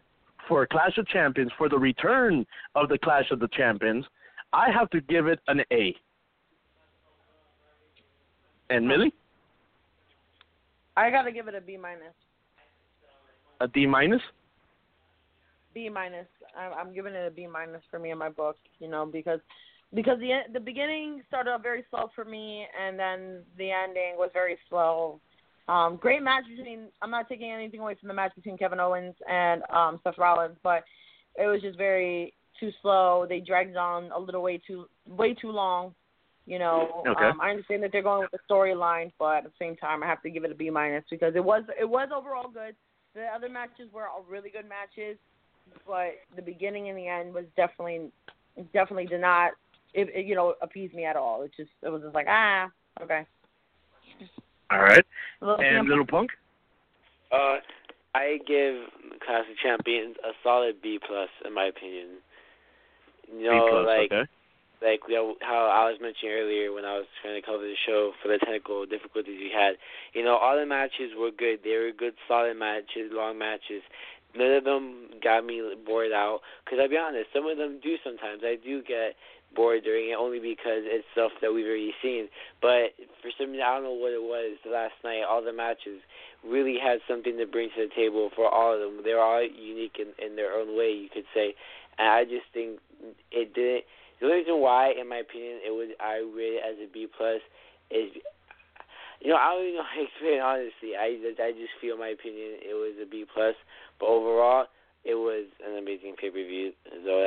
for Clash of Champions, for the return of the Clash of the Champions, I have to give it an A. And Millie? I got to give it a B-. A D-? B-. I'm giving it a B- for me in my book, because the beginning started out very slow for me, and then the ending was very slow. Great match between – I'm not taking anything away from the match between Kevin Owens and Seth Rollins, but it was just very too slow. They dragged on a little way too long, Okay. I understand that they're going with the storyline, but at the same time, I have to give it a B- because it was overall good. The other matches were all really good matches, but the beginning and the end was definitely did not – It appeased me at all. It was just like, okay. All right. And Little Punk? I give Clash of Champions a solid B+ in my opinion. How I was mentioning earlier when I was trying to cover the show for the technical difficulties we had. All the matches were good. They were good, solid matches, long matches. None of them got me bored out. Because I'll be honest, some of them do sometimes. I do get bored during it only because it's stuff that we've already seen. But for some, I don't know what it was last night, all the matches really had something to bring to the table for all of them. They were all unique in their own way, you could say. And I just think it didn't. The only reason why, in my opinion, I rate it as a B+ is, you know, I don't even know how to explain it, honestly. I just feel, in my opinion, it was a B+. But overall, it was an amazing pay-per-view. So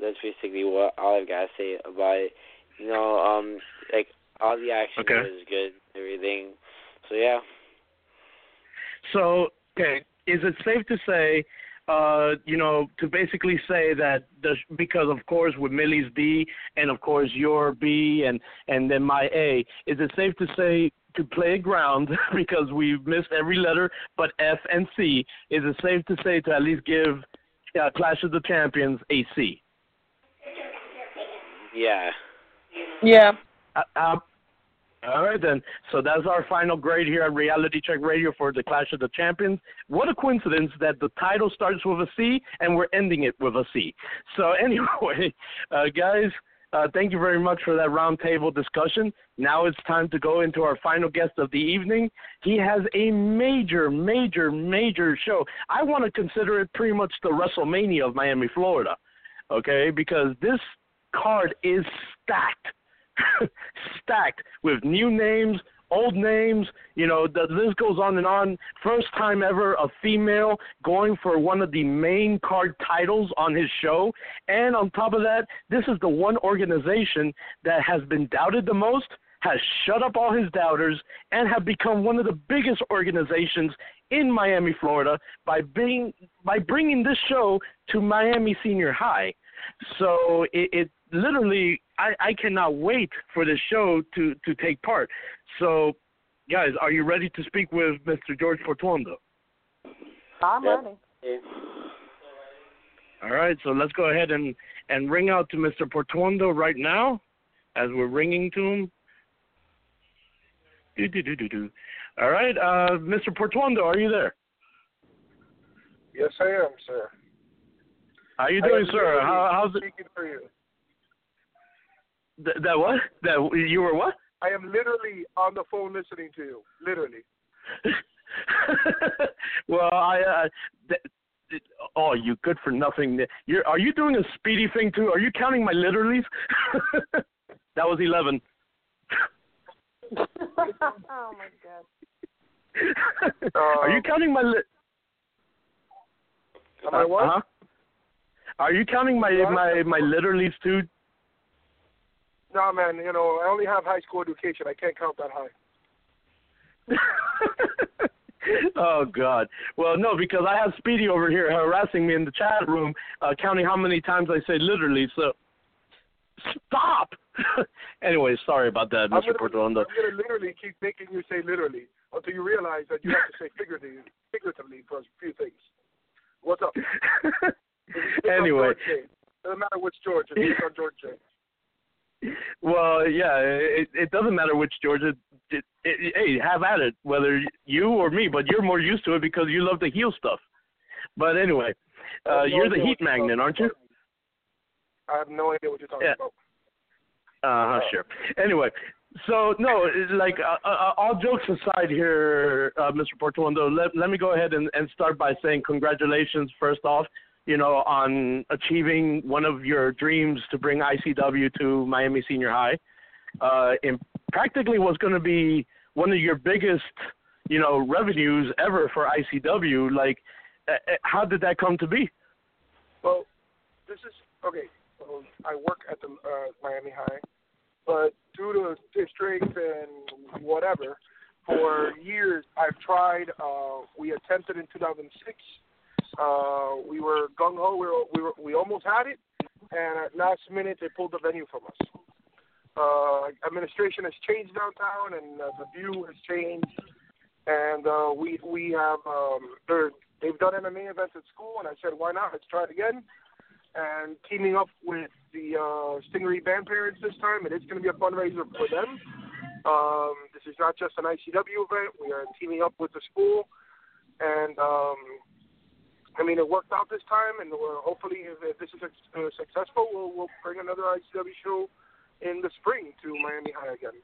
that's basically what all I've got to say about it. You know, all the action was good, everything. So, yeah. So, okay, is it safe to say, to basically say that because, of course, with Millie's D and, of course, your B and then my A, is it safe to say to play ground because we've missed every letter but F and C, is it safe to say to at least give Clash of the Champions a C? Yeah. Yeah. All right, then. So that's our final grade here at Reality Check Radio for the Clash of the Champions. What a coincidence that the title starts with a C and we're ending it with a C. So anyway, guys, thank you very much for that roundtable discussion. Now it's time to go into our final guest of the evening. He has a major, major, major show. I want to consider it pretty much the WrestleMania of Miami, Florida, okay, because this card is stacked. Stacked with new names, old names, the list goes on and on. First time ever a female going for one of the main card titles on his show. And on top of that, this is the one organization that has been doubted the most, has shut up all his doubters, and have become one of the biggest organizations in Miami, Florida by bringing this show to Miami Senior High. So it literally, I cannot wait for the show to take part. So, guys, are you ready to speak with Mr. George Portuondo? I'm ready. All right, so let's go ahead and ring out to Mr. Portuondo right now as we're ringing to him. Do. All right, Mr. Portuondo, are you there? Yes, I am, sir. How you doing, sir? How's it? Speaking for you. That what? That you were what? I am literally on the phone listening to you. Literally. Well, you good for nothing. Are you doing a speedy thing too? Are you counting my literallys? That was 11. Oh my god. Are you counting my Am I what? Uh-huh. Are you counting my literallys too? No, man, I only have high school education. I can't count that high. Oh, God. Well, no, because I have Speedy over here harassing me in the chat room, counting how many times I say literally, so stop. Anyway, sorry about that, Mr. Portuondo. I'm going to literally keep making you say literally until you realize that you have to say figuratively for a few things. What's up? Anyway. Doesn't matter which George, it's on George J. Well, yeah, it doesn't matter which George. Hey, have at it, whether you or me, but you're more used to it because you love the heel stuff. But anyway, you're the heat magnet, aren't you? I have no idea what you're talking about. Sure. Anyway, so, no, all jokes aside here, Mr. Portuondo, let me go ahead and start by saying congratulations first off. On achieving one of your dreams to bring ICW to Miami Senior High, in practically what's going to be one of your biggest, revenues ever for ICW. How did that come to be? Well, this is okay. Well, I work at the Miami High, but due to districts and whatever, for years I've tried. We attempted in 2006. We were gung ho. We almost had it, and at last minute they pulled the venue from us. Administration has changed downtown, and the view has changed. And we have they've done MMA events at school, and I said, why not? Let's try it again. And teaming up with the Stingery Band Parents this time, and it's going to be a fundraiser for them. This is not just an ICW event. We are teaming up with the school, and it worked out this time, and hopefully, if this is successful, we'll bring another ICW show in the spring to Miami High again.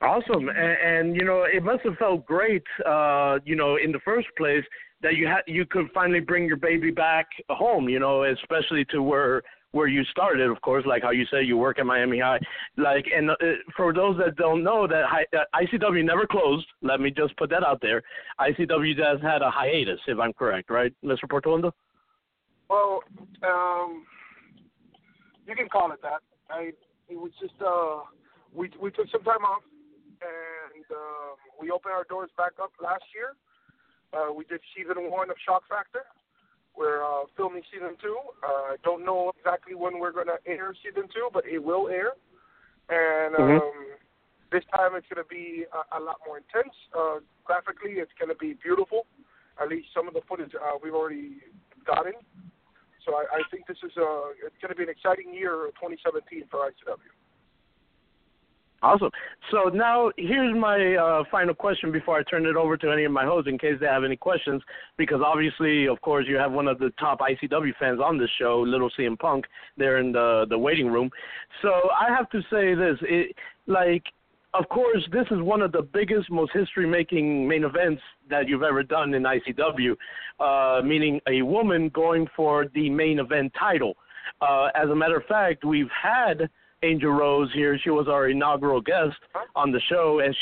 Awesome, and it must have felt great, in the first place that you could finally bring your baby back home, especially to where where you started, of course, like how you said you work at Miami High. Like, and for those that don't know, that ICW never closed. Let me just put that out there. ICW just had a hiatus, if I'm correct, right, Mr. Portolando? Well, you can call it that. It was just we took some time off, and we opened our doors back up last year. We did season 1 of Shock Factor. We're filming season 2. I don't know exactly when we're going to air season 2, but it will air. And this time it's going to be a lot more intense. Graphically, it's going to be beautiful. At least some of the footage we've already gotten. So I think this is it's going to be an exciting year, 2017, for ICW. Awesome. So now here's my final question before I turn it over to any of my hosts in case they have any questions, because obviously, of course, you have one of the top ICW fans on this show, Little CM Punk, there in the waiting room. So I have to say this. Of course, this is one of the biggest, most history-making main events that you've ever done in ICW, meaning a woman going for the main event title. As a matter of fact, we've had Angel Rose here. She was our inaugural guest on the show, and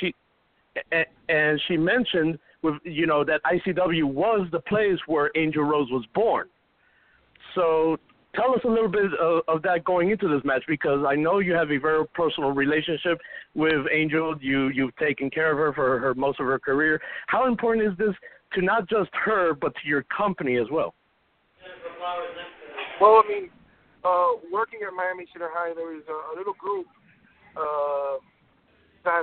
she mentioned, that ICW was the place where Angel Rose was born. So tell us a little bit of that going into this match, because I know you have a very personal relationship with Angel. You've taken care of her for her most of her career. How important is this to not just her, but to your company as well? Well, I mean, working at Miami Center High, there was a little group that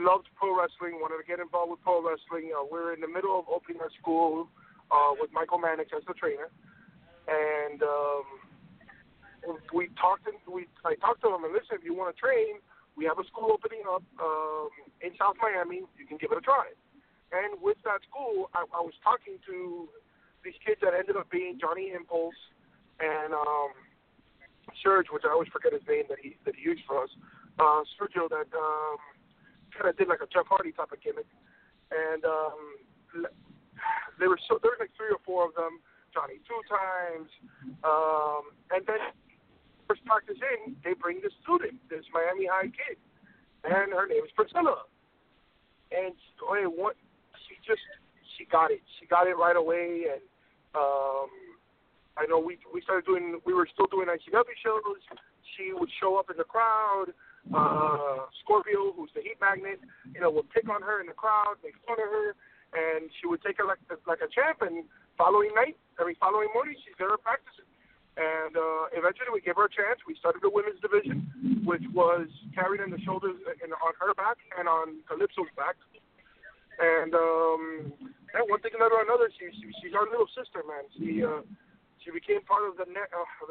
loved pro wrestling, wanted to get involved with pro wrestling. We're in the middle of opening our school with Michael Mannix as the trainer, and I talked to him and listen, if you want to train, we have a school opening up in South Miami. You can give it a try. And with that school, I was talking to these kids that ended up being Johnny Impulse and Serge, which I always forget his name that he used for us, Sergio, that kind of did like a Jeff Hardy type of gimmick, and there was like 3 or 4 of them, Johnny 2 times, and then first practice in, they bring this student, this Miami High kid, and her name is Priscilla, and she got it, right away, and I know we were still doing ICW shows. She would show up in the crowd. Scorpio, who's the heat magnet, would pick on her in the crowd, make fun of her, and she would take her like a champ. And following morning, she's there practicing. And eventually, we gave her a chance. We started the women's division, which was carried on the shoulders and on her back and on Calypso's back. And one thing or another, she's our little sister, man. She became part of the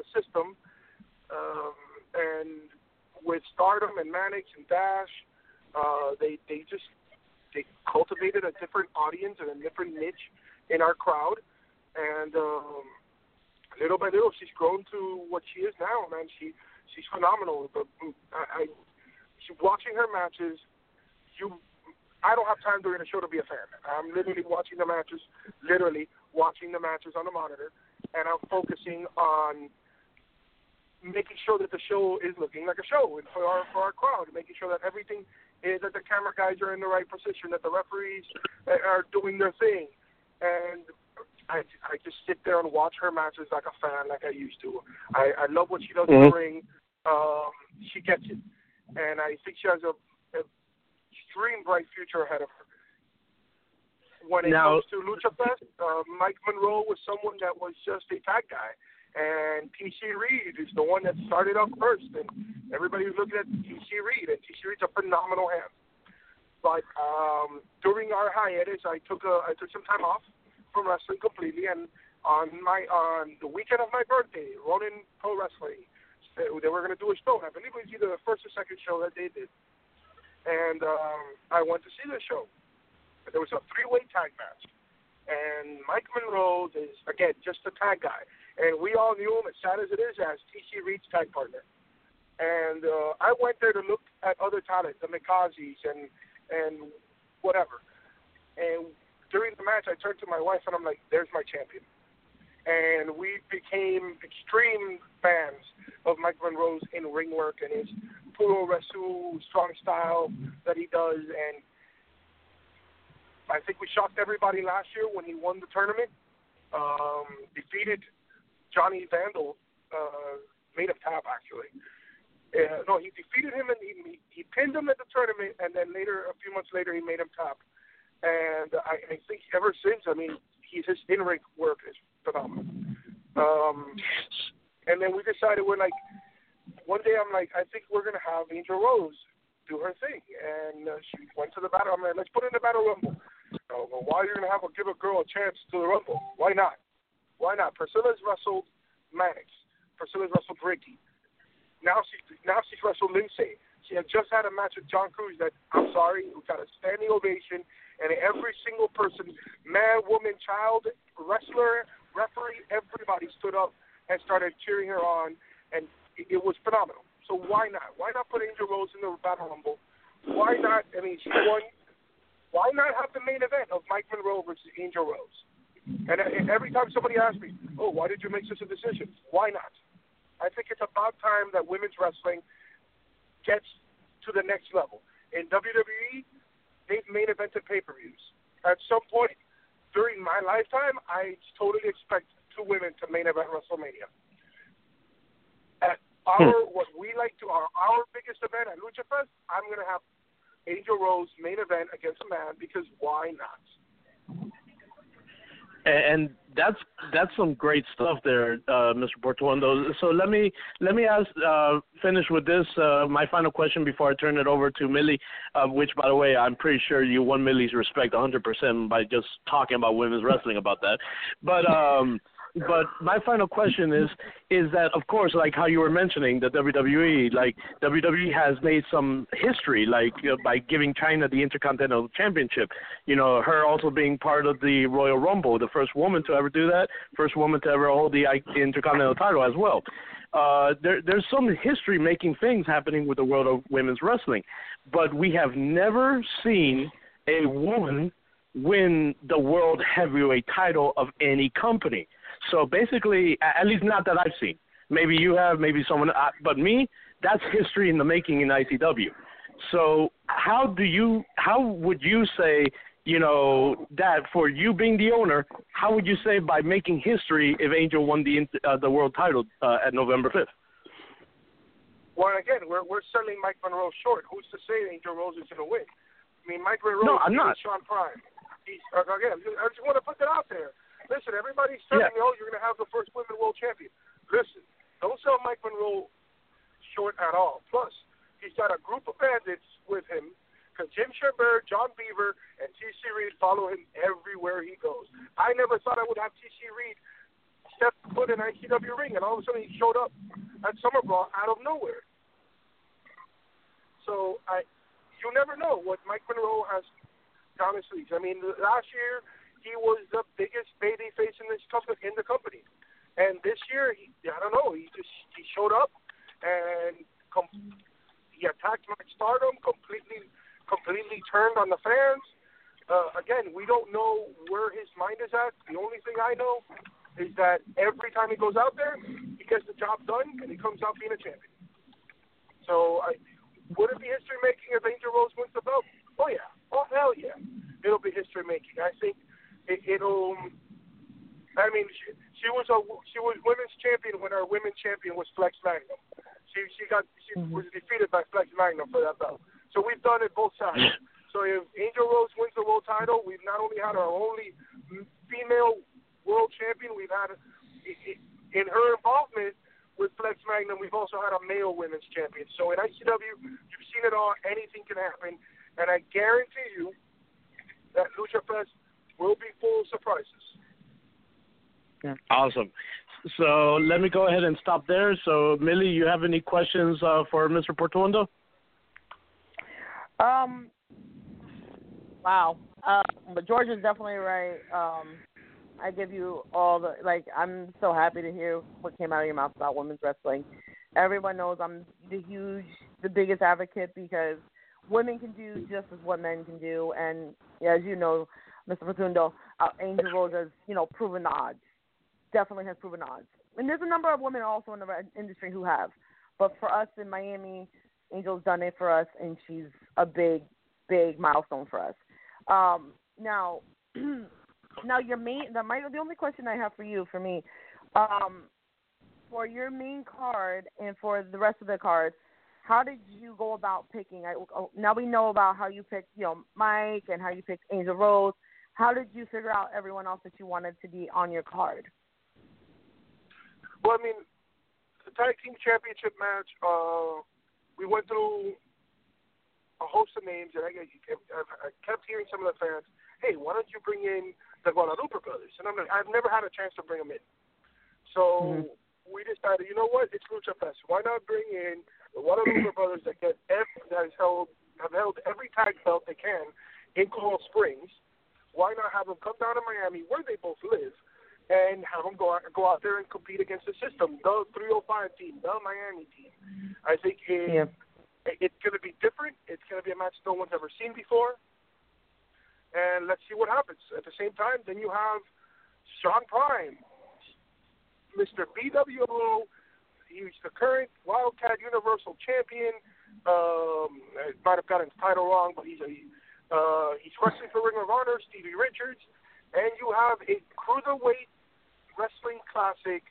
system, and with Stardom and Mannix and Dash, they cultivated a different audience and a different niche in our crowd, and little by little, she's grown to what she is now. Man, she's phenomenal. But watching her matches, I don't have time during the show to be a fan. I'm literally watching the matches on the monitor. And I'm focusing on making sure that the show is looking like a show for our crowd, making sure that everything is, that the camera guys are in the right position, that the referees are doing their thing. And I just sit there and watch her matches like a fan, like I used to. I love what she does in the ring. She gets it. And I think she has an extreme bright future ahead of her. When it comes to Lucha Fest, Mike Monroe was someone that was just a tag guy. And T.C. Reed is the one that started up first. And everybody was looking at T.C. Reed, and T.C. Reed's a phenomenal hand. But during our hiatus, I took some time off from wrestling completely. And on the weekend of my birthday, Ronin Pro Wrestling, they were going to do a show. I believe it was either the first or second show that they did. And I went to see the show. There was a 3-way tag match. And Mike Monroe is, again, just a tag guy. And we all knew him, as sad as it is, as T.C. Reed's tag partner. And I went there to look at other talent, the Mikazis and whatever. And during the match, I turned to my wife, and I'm like, there's my champion. And we became extreme fans of Mike Monroe's in-ring work and his puro wrestle strong style that he does. And I think we shocked everybody last year when he won the tournament, defeated Johnny Vandal, made up top, actually. No, he defeated him, and he pinned him at the tournament, and then later, a few months later, he made him top. And I think ever since, I mean, his in-ring work is phenomenal. And then we decided we're like, one day I'm like, I think we're going to have Angel Rose do her thing. And she went to the battle. I'm like, let's put in the battle rumble. Well, why are you going to give a girl a chance to the rumble? Why not? Why not? Priscilla's wrestled Maddox. Priscilla's wrestled Ricky. Now she's wrestled Lindsay. She had just had a match with John Cruz that, I'm sorry, we got a standing ovation, and every single person, man, woman, child, wrestler, referee, everybody stood up and started cheering her on, and it was phenomenal. So why not? Why not put Angel Rose in the Battle Rumble? Why not? I mean, she won. Why not have the main event of Mike Monroe versus Angel Rose? And every time somebody asks me, oh, why did you make such a decision? Why not? I think it's about time that women's wrestling gets to the next level. In WWE, they've main evented pay-per-views. At some point during my lifetime, I totally expect two women to main event WrestleMania. At our biggest event at Lucha Fest, I'm going to have Angel Rose main event against a man, because why not? And that's some great stuff there, Mr. Portuondo. So let me ask, finish with this, my final question before I turn it over to Millie, which, by the way, I'm pretty sure you won Millie's respect 100% by just talking about women's wrestling about that. But my final question is that, of course, like how you were mentioning, the WWE, like WWE has made some history, like by giving China the Intercontinental Championship, you know, her also being part of the Royal Rumble, the first woman to ever do that, first woman to ever hold the Intercontinental title as well. There's some history-making things happening with the world of women's wrestling, but we have never seen a woman win the world heavyweight title of any company. So basically, at least not that I've seen. Maybe you have, maybe someone, but me, that's history in the making in ICW. So how would you say, you know, that for you being the owner, how would you say by making history if Angel won the world title at November 5th? Well, again, we're selling Mike Monroe short. Who's to say Angel Rose is going to win? I mean, Mike Monroe is Sean Prime. Again, I just want to put that out there. Listen, everybody's telling me, oh, you're going to have the first women world champion. Listen, don't sell Mike Monroe short at all. Plus, he's got a group of bandits with him, because Jim Sherbert, John Beaver, and T.C. Reed follow him everywhere he goes. I never thought I would have T.C. Reed step foot in an ICW ring, and all of a sudden he showed up at Summer Brawl out of nowhere. So you never know what Mike Monroe has down his sleeves. I mean, last year, he was the biggest babyface in the company. And this year, he showed up and he attacked Max Stardom, completely turned on the fans. Again, we don't know where his mind is at. The only thing I know is that every time he goes out there, he gets the job done, and he comes out being a champion. So would it be history-making if Angel Rose wins the belt? Oh, yeah. Oh, hell yeah. It'll be history-making. I think I mean, she was women's champion when our women's champion was Flex Magnum. She was defeated by Flex Magnum for that belt. So we've done it both sides. So if Angel Rose wins the world title, we've not only had our only female world champion, we've had in her involvement with Flex Magnum, we've also had a male women's champion. So in ICW, you've seen it all. Anything can happen, and I guarantee you that Lucha Fest will be full of surprises. Yeah. Awesome. So let me go ahead and stop there. So, Millie, you have any questions for Mr. Portuondo? Wow. But George is definitely right. I give you all the, I'm so happy to hear what came out of your mouth about women's wrestling. Everyone knows I'm the biggest advocate, because women can do just as what men can do. And as you know, Mr. Portuondo, Angel Rose has, proven the odds. Definitely has proven odds. And there's a number of women also in the industry who have. But for us in Miami, Angel's done it for us, and she's a big, big milestone for us. Now your main, the only question I have for you, for me, for your main card and for the rest of the card, how did you go about picking? Now we know about how you picked, you know, Mike and how you picked Angel Rose. How did you figure out everyone else that you wanted to be on your card? Well, I mean, the Tag Team Championship match, we went through a host of names, and I kept hearing some of the fans, hey, why don't you bring in the Guadalupe brothers? And I'm like, I've never had a chance to bring them in. So we decided, you know what? It's Lucha Fest. Why not bring in the Guadalupe brothers that have held every tag belt they can in Coral Springs? Why not have them come down to Miami, where they both live, and have them go out there and compete against the system, the 305 team, the Miami team? I think it's going to be different. It's going to be a match no one's ever seen before. And let's see what happens. At the same time, then you have Sean Prime, Mr. BWO. He's the current Wildcat Universal Champion. I might have gotten his title wrong, but he's wrestling for Ring of Honor, Stevie Richards. And you have a Cruiserweight Wrestling Classic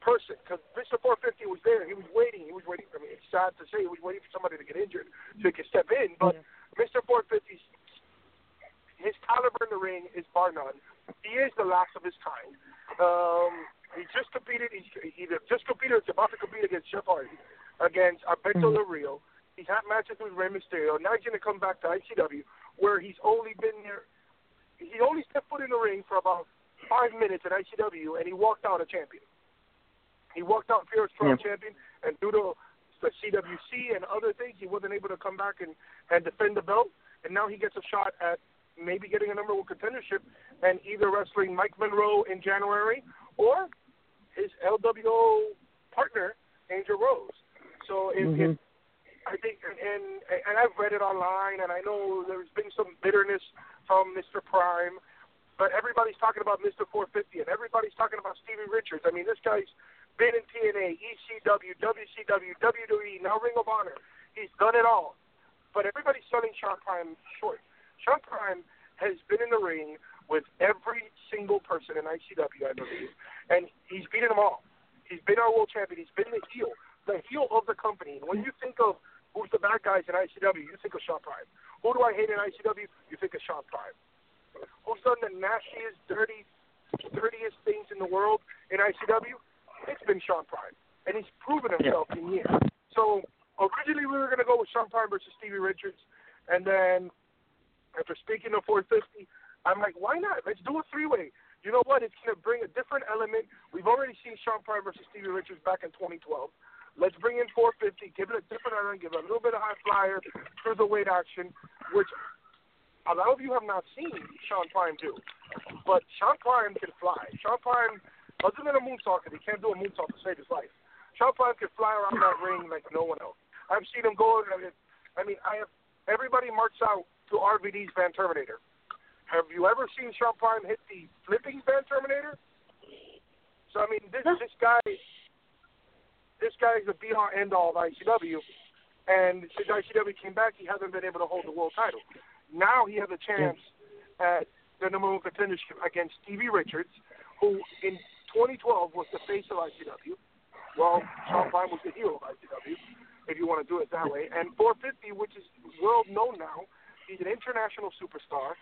person, because Mr. 450 was there. He was waiting. I mean, it's sad to say he was waiting for somebody to get injured so he could step in, but Mr. 450's, his caliber in the ring is bar none. He is the last of his kind. He just competed. He's either just competed or he's about to compete against Jeff Hardy, against Alberto Del Rio. He's had matches with Rey Mysterio. Now he's going to come back to ICW, where he's only been there. He only stepped foot in the ring for about 5 minutes at ICW, and he walked out a champion. He walked out Fierce Strong champion, and due to the CWC and other things, he wasn't able to come back and defend the belt. And now he gets a shot at maybe getting a number one contendership and either wrestling Mike Monroe in January or his LWO partner, Angel Rose. So if I think, and I've read it online, and I know there's been some bitterness from Mr. Prime, but everybody's talking about Mr. 450 and everybody's talking about Stevie Richards. I mean, this guy's been in TNA, ECW, WCW, WWE, now Ring of Honor. He's done it all. But everybody's selling Sean Prime short. Sean Prime has been in the ring with every single person in ICW, I believe, and he's beaten them all. He's been our world champion. He's been the heel of the company. When you think of who's the bad guys in ICW, you think of Sean Prime. Who do I hate in ICW? You think of Sean Prime. Who's done the nashiest, dirtiest things in the world in ICW? It's been Sean Prime, and he's proven himself in years. So originally we were going to go with Sean Prime versus Stevie Richards, and then after speaking of 450, I'm like, why not? Let's do a three-way. You know what? It's going to bring a different element. We've already seen Sean Prime versus Stevie Richards back in 2012. Let's bring in 450, give it a different element, give it a little bit of high flyer, cruiserweight action, which a lot of you have not seen Sean Prime do. But Sean Prime can fly. Sean Prime, other than a moonsault, because he can't do a moonsault to save his life, Sean Prime can fly around that ring like no one else. I've seen him go. Everybody marched out to RVD's Van Terminator. Have you ever seen Sean Prime hit the flipping Van Terminator? So, I mean, this guy is the be-all, end-all of ICW, and since ICW came back, he hasn't been able to hold the world title. Now he has a chance at the number one contendership against Stevie Richards, who in 2012 was the face of ICW. Well, Sean Prime was the heel of ICW, if you want to do it that way. And 450, which is world-known now, he's an international superstar.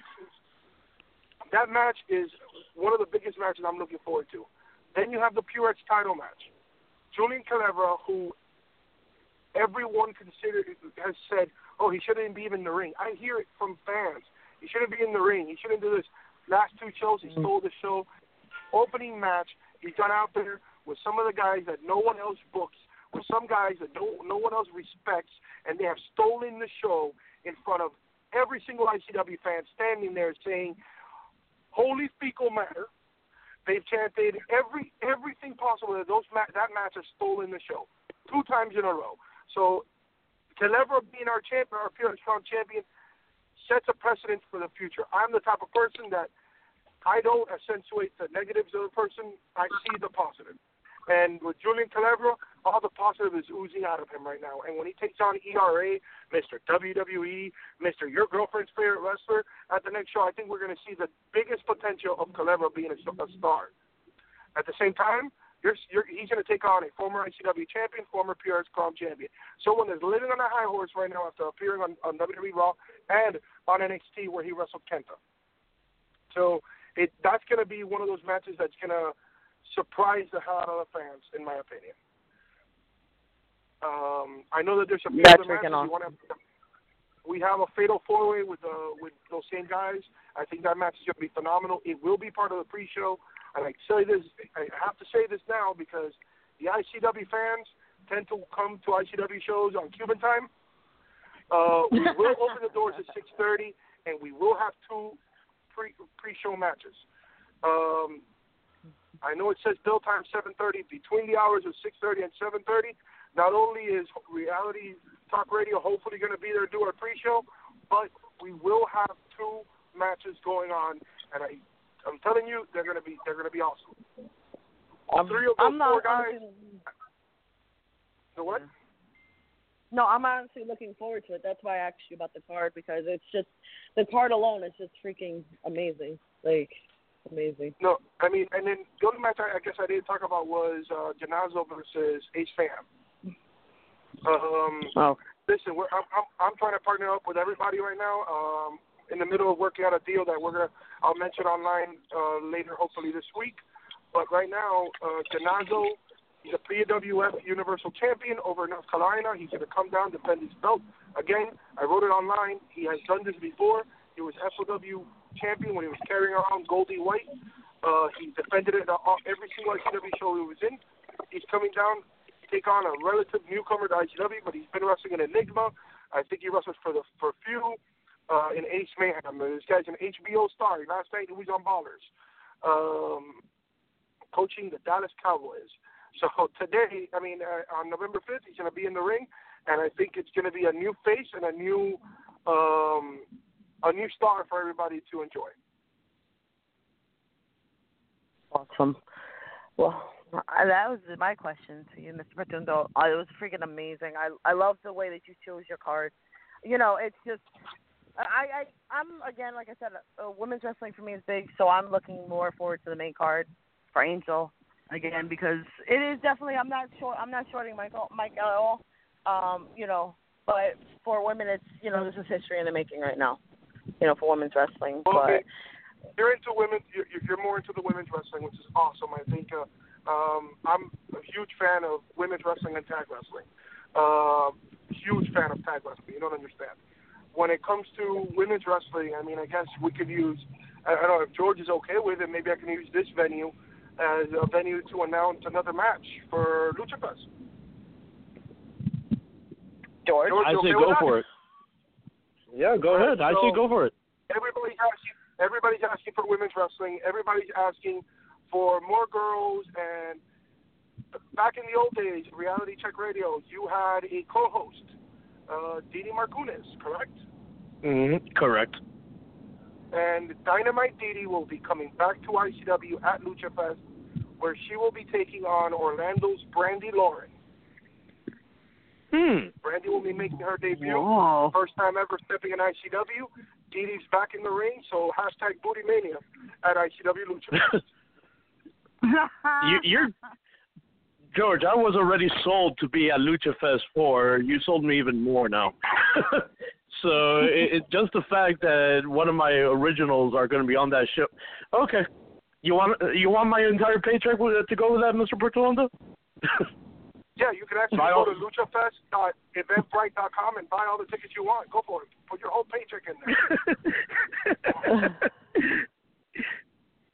That match is one of the biggest matches I'm looking forward to. Then you have the Pure Edge title match. Julian Calabria, who everyone has said, oh, he shouldn't be in the ring. I hear it from fans. He shouldn't be in the ring. He shouldn't do this. Last two shows, he stole the show. Opening match, he's gone out there with some of the guys that no one else books, with some guys that no one else respects, and they have stolen the show in front of every single ICW fan standing there saying, holy fecal matter. They've chanted everything possible that that match has stolen the show 2 times in a row. So Calabria being our champion, our Pure Strong champion, sets a precedent for the future. I'm the type of person that I don't accentuate the negatives of a person. I see the positive. And with Julian Calabria, all the positive is oozing out of him right now. And when he takes on ERA, Mr. WWE, Mr. Your Girlfriend's Favorite Wrestler, at the next show, I think we're going to see the biggest potential of Calabria being a star. At the same time, he's going to take on a former ICW champion, former PRS Crown champion. Someone that's living on a high horse right now after appearing on WWE Raw and on NXT where he wrestled Kenta. So that's going to be one of those matches that's going to surprise the hell out of the fans, in my opinion. I know that there's some matches. We have a fatal four-way with those same guys. I think that match is going to be phenomenal. It will be part of the pre-show. And I have to say this now because the ICW fans tend to come to ICW shows on Cuban time. We will open the doors at 6:30, and we will have two pre-show matches. I know it says bill time 7:30. Between the hours of 6:30 and 7:30, not only is Reality Talk Radio hopefully going to be there to do our pre-show, but we will have two matches going on, and I'm telling you, they're gonna be awesome. All three of those four guys. The what? No, I'm honestly looking forward to it. That's why I asked you about the card, because it's just the card alone is just freaking amazing. Like amazing. No, I mean, and then the only match I guess I didn't talk about was Genazzo versus H Fam. Listen, I'm trying to partner up with everybody right now. In the middle of working out a deal that I'll mention online later, hopefully this week. But right now, Genazzo, he's a PWF Universal Champion over in North Carolina. He's going to come down, defend his belt. Again, I wrote it online. He has done this before. He was FOW Champion when he was carrying around Goldie White. He defended it at every single ICW show he was in. He's coming down to take on a relative newcomer to ICW, but he's been wrestling in Enigma. I think he wrestles for Feudal. In H Mayhem. This guy's an HBO star. Last night he was on Ballers, coaching the Dallas Cowboys. So today, on November 5th, he's going to be in the ring, and I think it's going to be a new face and a new star for everybody to enjoy. Awesome. Well, that was my question to you, Mr. Rotundo. It was freaking amazing. I love the way that you chose your card. You know, it's just. I'm again, like I said, women's wrestling for me is big, so I'm looking more forward to the main card for Angel again because it is definitely. I'm not shorting Mike at all. But for women, it's this is history in the making right now. For women's wrestling. Okay. But you're into women. You're more into the women's wrestling, which is awesome. I think I'm a huge fan of women's wrestling and tag wrestling. Huge fan of tag wrestling. You don't understand. When it comes to women's wrestling, I guess we could use, I don't know, if George is okay with it, maybe I can use this venue as a venue to announce another match for Lucha Fest. George, I say go for it. Yeah, go ahead. I say go for it. Everybody's asking for women's wrestling. Everybody's asking for more girls. And back in the old days, Reality Check Radio, you had a co-host. Didi Markúnez, correct? Mm-hmm. Correct. And Dynamite Didi will be coming back to ICW at Lucha Fest, where she will be taking on Orlando's Brandi Lauren. Brandi will be making her debut. Whoa. First time ever stepping in ICW. Didi's back in the ring, so hashtag Booty Mania at ICW Lucha Fest. You're... George, I was already sold to be at Lucha Fest 4. You sold me even more now. So it's just the fact that one of my originals are going to be on that show. Okay, you want my entire paycheck to go with that, Mr. Bertolando? Yeah, you can actually go to luchafest.eventbrite.com and buy all the tickets you want. Go for it. Put your whole paycheck in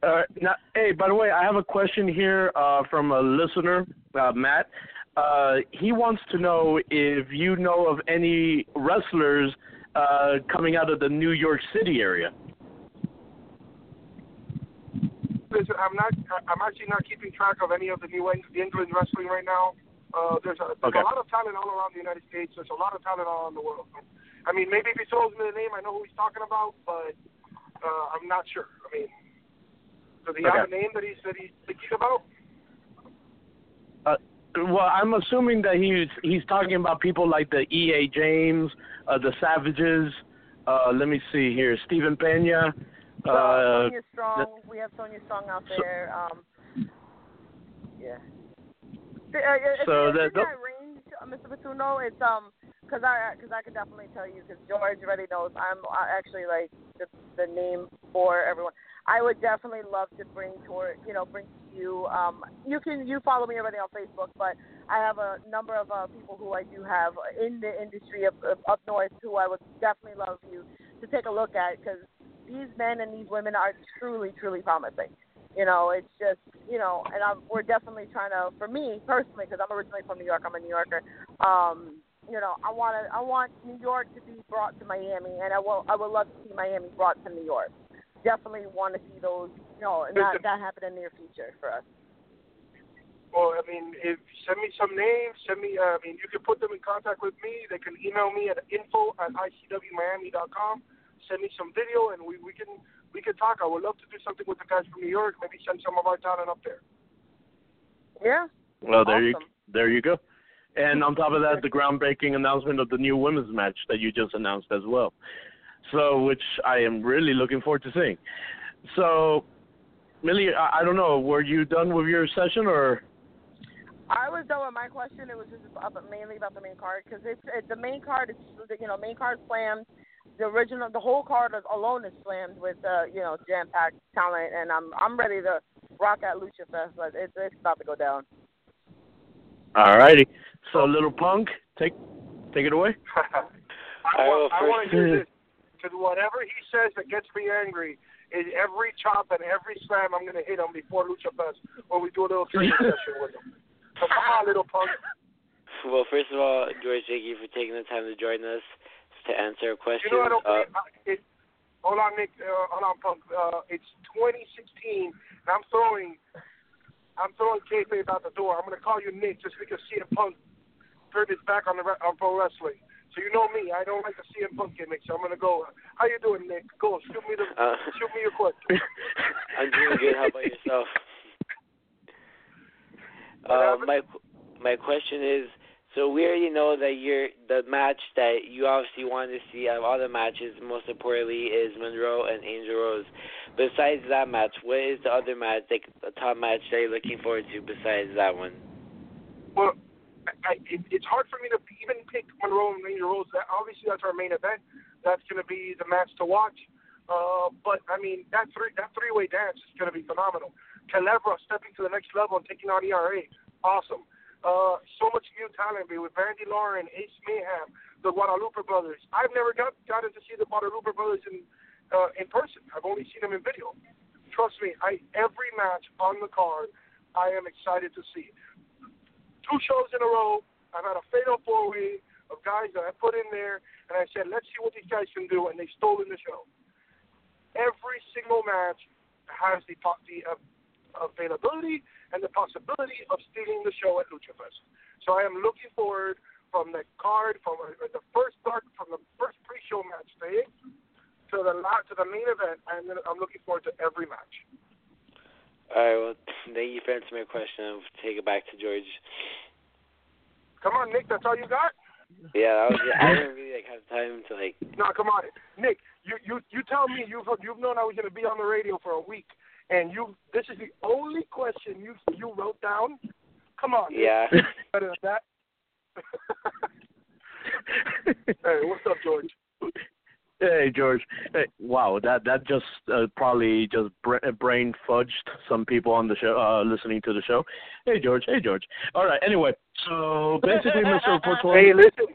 there. Now, hey, by the way, I have a question here from a listener, Matt. He wants to know if you know of any wrestlers coming out of the New York City area. Listen, I'm actually not keeping track of any of the New England wrestling right now. There's a lot of talent all around the United States. There's a lot of talent all around the world. Maybe if he told me the name, I know who he's talking about, but I'm not sure. Does he have a name that he said he's thinking about? Well, I'm assuming that he's talking about people like the E.A. James, the Savages. Let me see here, Stephen Pena. Sonya Strong. We have Sonya Strong out there. Yeah. So that range, Mr. Petuno, it's because I can definitely tell you, because George already knows I'm actually like the name for everyone. I would definitely love to bring to you. You follow me already on Facebook, but I have a number of people who I do have in the industry up north who I would definitely love you to take a look at, because these men and these women are truly, truly promising. You know, it's just, you know, and we're definitely trying to, for me personally, because I'm originally from New York, I'm a New Yorker. You know, I want New York to be brought to Miami, and I would love to see Miami brought to New York. Definitely want to see those, you know, that happen in the near future for us. Well, I mean, send me some names. You can put them in contact with me. They can email me at info@icwmiami.com. Send me some video, and we can talk. I would love to do something with the guys from New York. Maybe send some of our talent up there. Yeah. Well, there you go. And on top of that, the groundbreaking announcement of the new women's match that you just announced as well. So, which I am really looking forward to seeing. So, Millie, I don't know, were you done with your session or? I was done with my question. It was just mainly about the main card, because the main card is, you know, main card slammed. The whole card alone is slammed with you know, jam-packed talent, and I'm ready to rock at Lucha Fest, but it's about to go down. All righty. So, Little Punk, take it away. I want to hear this, because whatever he says that gets me angry is every chop and every slam I'm going to hit him before Lucha Fest when we do a little training session with him. So come on, Little Punk. Well, first of all, George, thank you for taking the time to join us to answer questions. You know, hold on, Nick. Hold on, Punk. It's 2016, and I'm throwing kayfabe out the door. I'm going to call you Nick just because CM Punk turned his back on pro wrestling. So you know me. I don't like the CM Punk gimmick, so I'm going to go, how you doing, Nick? Go, shoot me your question. I'm doing good. How about yourself? My question is, so we already know that the match that you obviously want to see out of all the matches, most importantly, is Monroe and Angel Rose. Besides that match, what is the other match, like a top match that you're looking forward to besides that one? Well, it's hard for me to even pick Monroe and Angel Rose. Obviously, that's our main event. That's going to be the match to watch. But, I mean, that three-way dance is going to be phenomenal. Calabro stepping to the next level and taking on ERA. Awesome. So much new talent with Randy Lauren, Ace Mayhem, the Guadalupe Brothers. I've never gotten to see the Guadalupe Brothers in person. I've only seen them in video. Trust me, every match on the card I am excited to see. 2 shows in a row, I've had a fatal 4-way of guys that I put in there, and I said, let's see what these guys can do, and they've stolen the show. Every single match has the availability and the possibility of stealing the show at Lucha Fest. So I am looking forward from the first pre-show match day to the main event. I'm looking forward to every match. All right, well, thank you for answering my question. I'll take it back to George. Come on, Nick, that's all you got? Yeah, I didn't really have time to like. No, come on, Nick. You tell me you've known I was going to be on the radio for a week. And this is the only question you wrote down? Come on. Yeah. Better than that. Hey, what's up, George? Hey, George. Hey, wow, that just probably just brain fudged some people on the show, listening to the show. Hey, George. All right, anyway. So, basically, Mr. Portola. Hey, listen.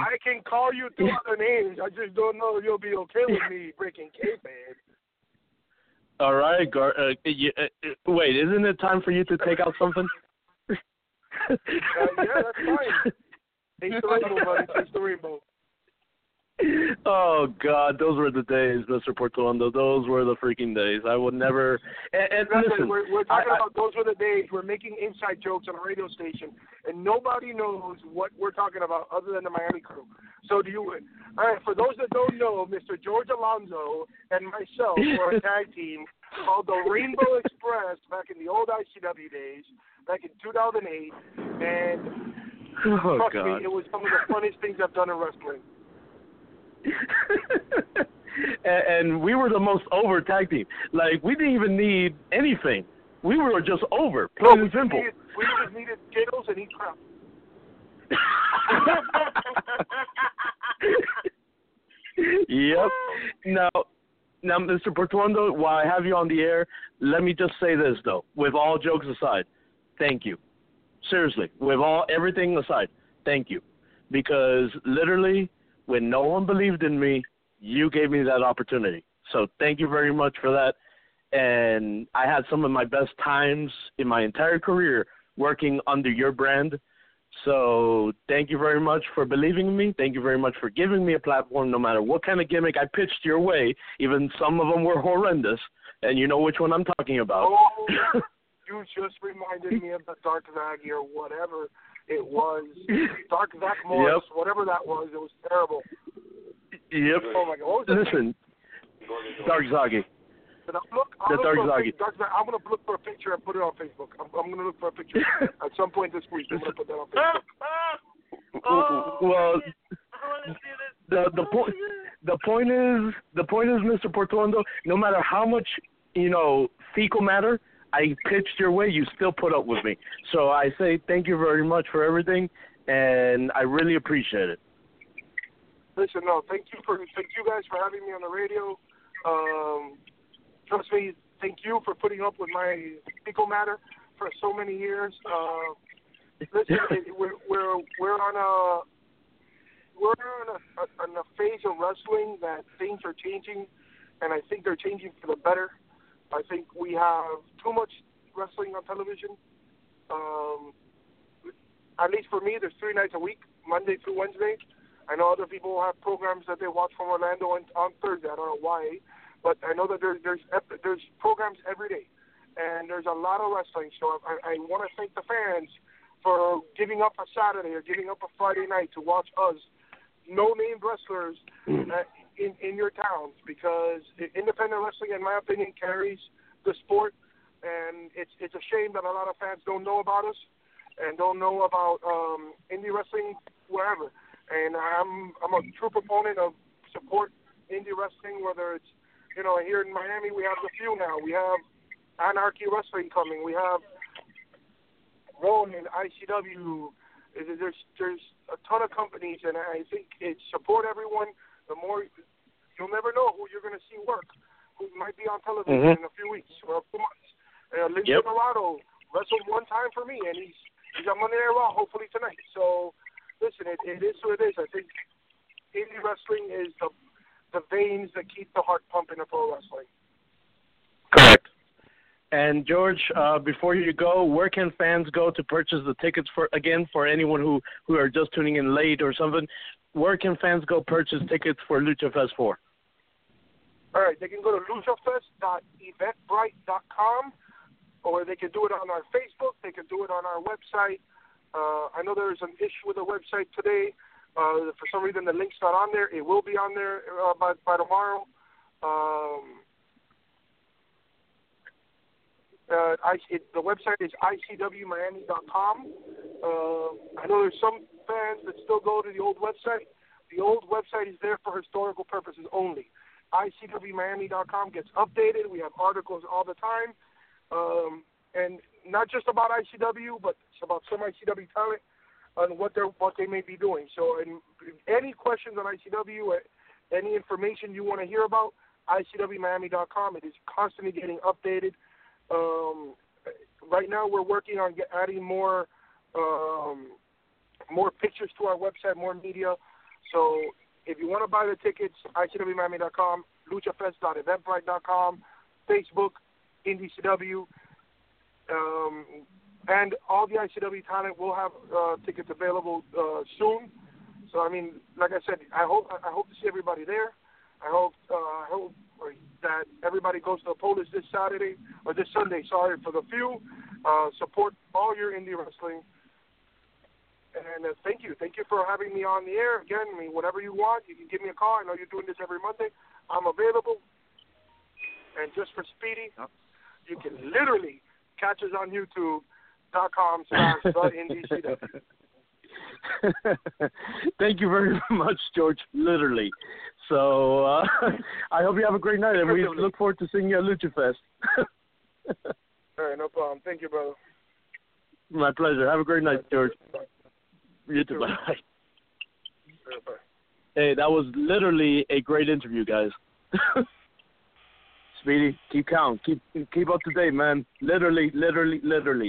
I can call you two other names. I just don't know if you'll be okay with me breaking kayfabe. All right, wait, isn't it time for you to take out something? Yeah, that's fine. Taste the rainbow, buddy. Taste the rainbow. Oh, God, those were the days, Mr. Portolondo. Those were the freaking days. I would never – and listen, we're talking about those were the days. We're making inside jokes on a radio station, and nobody knows what we're talking about other than the Miami crew. So do you – all right, for those that don't know, Mr. George Alonso and myself were a tag team called the Rainbow Express back in the old ICW days, back in 2008. And trust me, it was some of the funniest things I've done in wrestling. And we were the most over tag team. Like, we didn't even need anything. We were just over, plain and simple. We just needed Skittles and eat crap. Yep. Now, Mr. Portolondo, while I have you on the air, let me just say this, though. With all jokes aside, thank you. Seriously, with everything aside, thank you. Because literally, when no one believed in me, you gave me that opportunity. So thank you very much for that. And I had some of my best times in my entire career working under your brand. So thank you very much for believing in me. Thank you very much for giving me a platform, no matter what kind of gimmick I pitched your way. Even some of them were horrendous, and you know which one I'm talking about. Oh, you just reminded me of the Dark Vag or whatever. It was Dark Zach Morris, yep. Whatever that was. It was terrible. Yep. Oh my God. Listen, Dark Zaggy. I'm going to look for a picture and put it on Facebook. I'm going to look for a picture at some point this week. I'm going to put that on Facebook. Oh, well, I want to see this. The point is, Mr. Portolondo, no matter how much fecal matter I pitched your way, you still put up with me. So I say thank you very much for everything, and I really appreciate it. Listen, no, thank you guys for having me on the radio. Trust me, thank you for putting up with my fecal matter for so many years. Listen, we're on a phase of wrestling that things are changing, and I think they're changing for the better. I think we have too much wrestling on television. At least for me, there's 3 nights a week, Monday through Wednesday. I know other people have programs that they watch from Orlando on Thursday. I don't know why, but I know that there's programs every day, and there's a lot of wrestling. So I want to thank the fans for giving up a Saturday or giving up a Friday night to watch us no-name wrestlers in your towns, because independent wrestling, in my opinion, carries the sport, and it's a shame that a lot of fans don't know about us and don't know about indie wrestling wherever. And I'm a true proponent of support indie wrestling, whether it's here in Miami we have The Few now, we have Anarchy Wrestling coming, we have Rome and ICW. There's a ton of companies, and I think it's support everyone. The more, you'll never know who you're going to see work, who might be on television in a few weeks or a few months. Lindsay Dorado wrestled one time for me, and he's on Monday Night Raw hopefully tonight. So, listen, it is what it is. I think indie wrestling is the veins that keep the heart pumping of pro wrestling. Correct. And, George, before you go, where can fans go to purchase the tickets for anyone who are just tuning in late or something? Where can fans go purchase tickets for Lucha Fest 4? All right, they can go to luchafest.eventbrite.com, or they can do it on our Facebook. They can do it on our website. I know there's an issue with the website today. For some reason, the link's not on there. It will be on there by tomorrow. The website is icwmiami.com. I know there's some fans that still go to the old website. The old website is there for historical purposes only. ICWMiami.com gets updated. We have articles all the time. And not just about ICW, but it's about some ICW talent and what they may be doing. So any questions on ICW, any information you want to hear about, ICWMiami.com. It is constantly getting updated. Right now we're working on adding more pictures to our website, more media. So if you want to buy the tickets, ICWMiami.com, luchafest.eventbrite.com, Facebook, IndieCW, and all the ICW talent will have tickets available soon. So I mean, like I said, I hope to see everybody there. I hope that everybody goes to the Polish this Saturday, or this Sunday, sorry, for the few. Support all your indie wrestling. And thank you for having me on the air. Again, I mean, whatever you want, you can give me a call. I know you're doing this every Monday. I'm available. And just for Speedy, you can literally catch us on YouTube.com/TheIndieCW. Thank you very much, George. Literally. So I hope you have a great night, and we look forward to seeing you at Lucha Fest. All right, no problem. Thank you, brother. My pleasure. Have a great night, George. Bye. You too. Bye. Bye. Hey, that was literally a great interview, guys. Speedy, keep count. Keep up to date, man. Literally.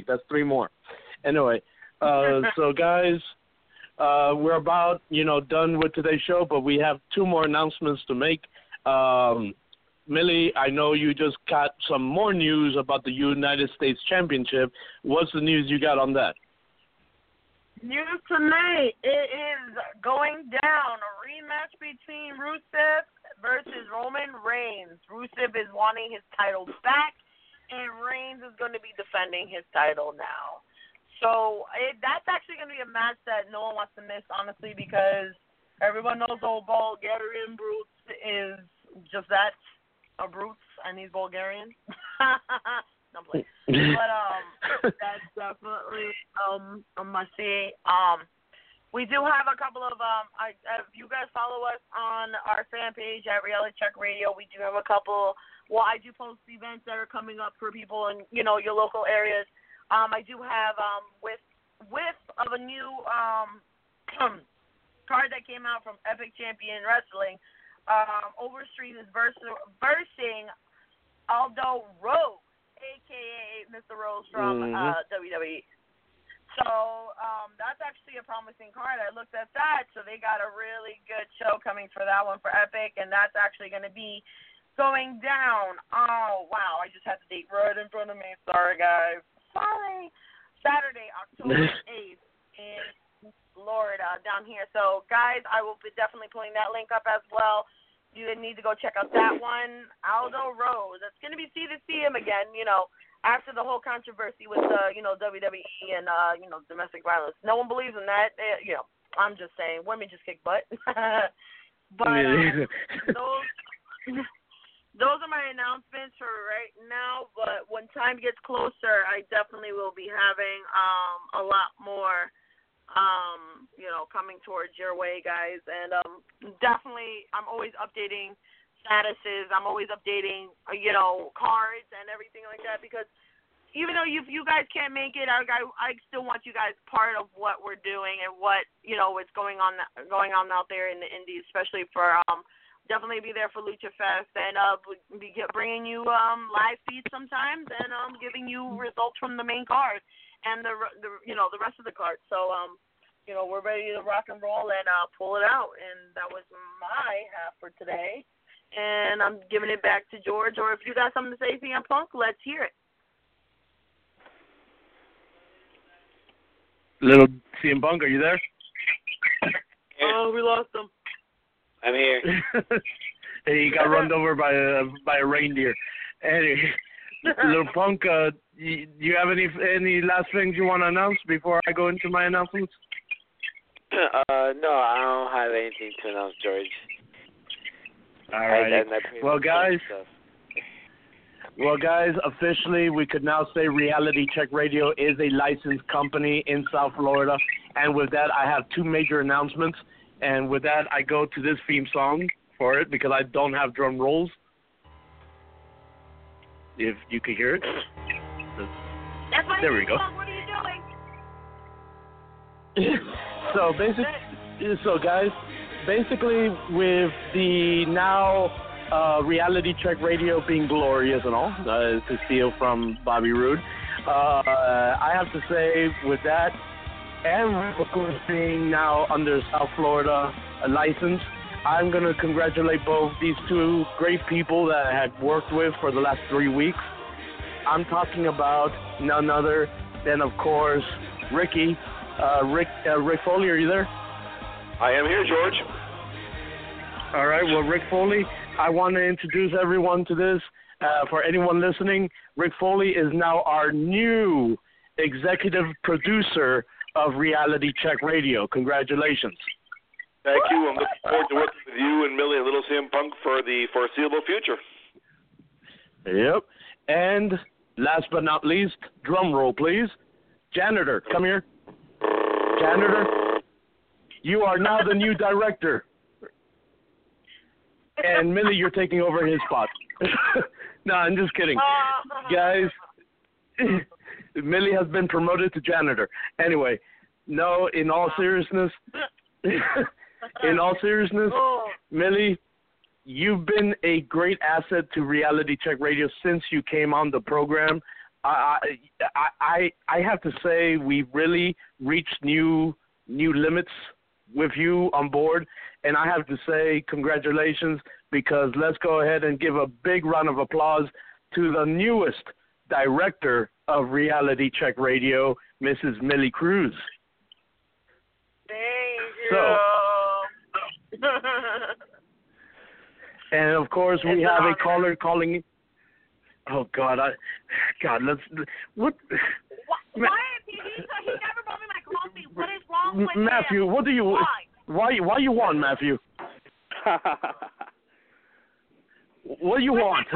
That's 3 more. Anyway, so guys, we're about, done with today's show, but we have 2 more announcements to make. Millie, I know you just got some more news about the United States Championship. What's the news you got on that? News tonight, it is going down. A rematch between Rusev versus Roman Reigns. Rusev is wanting his title back, and Reigns is going to be defending his title now. So that's actually going to be a match that no one wants to miss, honestly, because everyone knows old Bulgarian Brutes is just that. A Brutes, and he's Bulgarian. No, I'm playing. But that's definitely a must-see. We do have a couple of if you guys follow us on our fan page at Reality Check Radio, we do have a couple. Well, I do post events that are coming up for people in your local areas. I do have whiff of a new card that came out from Epic Champion Wrestling. Overstreet is versing Aldo Rose, a.k.a. Mr. Rose from WWE. So that's actually a promising card. I looked at that. So they got a really good show coming for that one for Epic, and that's actually going to be going down. Oh, wow. I just had the date right in front of me. Sorry, guys. Sorry. Saturday, October 8th in Florida down here. So, guys, I will be definitely pulling that link up as well. You need to go check out that one. Aldo Rose. It's going to be see to see him again, After the whole controversy with WWE and domestic violence, no one believes in that. I'm just saying, women just kick butt. But those are my announcements for right now. But when time gets closer, I definitely will be having a lot more, coming towards your way, guys. And definitely, I'm always updating statuses. I'm always updating, cards and everything like that, because even though you guys can't make it, I still want you guys part of what we're doing and what what's going on out there in the Indies, especially for definitely be there for Lucha Fest, and be bringing you live feeds sometimes, and giving you results from the main card and the rest of the card. So we're ready to rock and roll and pull it out. And that was my half for today. And I'm giving it back to George. Or if you got something to say, CM Punk, let's hear it. Little CM Punk, are you there? Yeah. Oh, we lost him. I'm here. He got run over by a reindeer. Anyway, Little Punk, do you have any last things you want to announce before I go into my announcements? No, I don't have anything to announce, George. All right. Well, guys, officially, we could now say Reality Check Radio is a licensed company in South Florida. And with that, I have 2 major announcements. And with that, I go to this theme song for it, because I don't have drum rolls. If you could hear it. That's my theme song. What are you doing? Basically, with the now Reality Check Radio being glorious and all, to steal from Bobby Roode, I have to say with that, and of course being now under South Florida license, I'm going to congratulate both these 2 great people that I had worked with for the last 3 weeks. I'm talking about none other than, of course, Rick Foley. Are you there? I am here, George. All right. Well, Rick Foley, I want to introduce everyone to this. For anyone listening, Rick Foley is now our new executive producer of Reality Check Radio. Congratulations. Thank you. I'm looking forward to working with you and Millie and Little CM Punk for the foreseeable future. Yep. And last but not least, drum roll, please. Janitor, come here. Janitor, you are now the new director. And Millie, you're taking over his spot. No, I'm just kidding. Guys, Millie has been promoted to janitor. Anyway, no, in all seriousness, Millie, you've been a great asset to Reality Check Radio since you came on the program. I have to say we really reached new limits with you on board, and I have to say congratulations, because let's go ahead and give a big round of applause to the newest director of Reality Check Radio, Mrs. Millie Cruz. Thank you. So, and of course we have a caller calling. Oh God, Why is he never brought me my coffee? What is wrong with Matthew? Him? What do you? Why you want, Matthew? What do you want?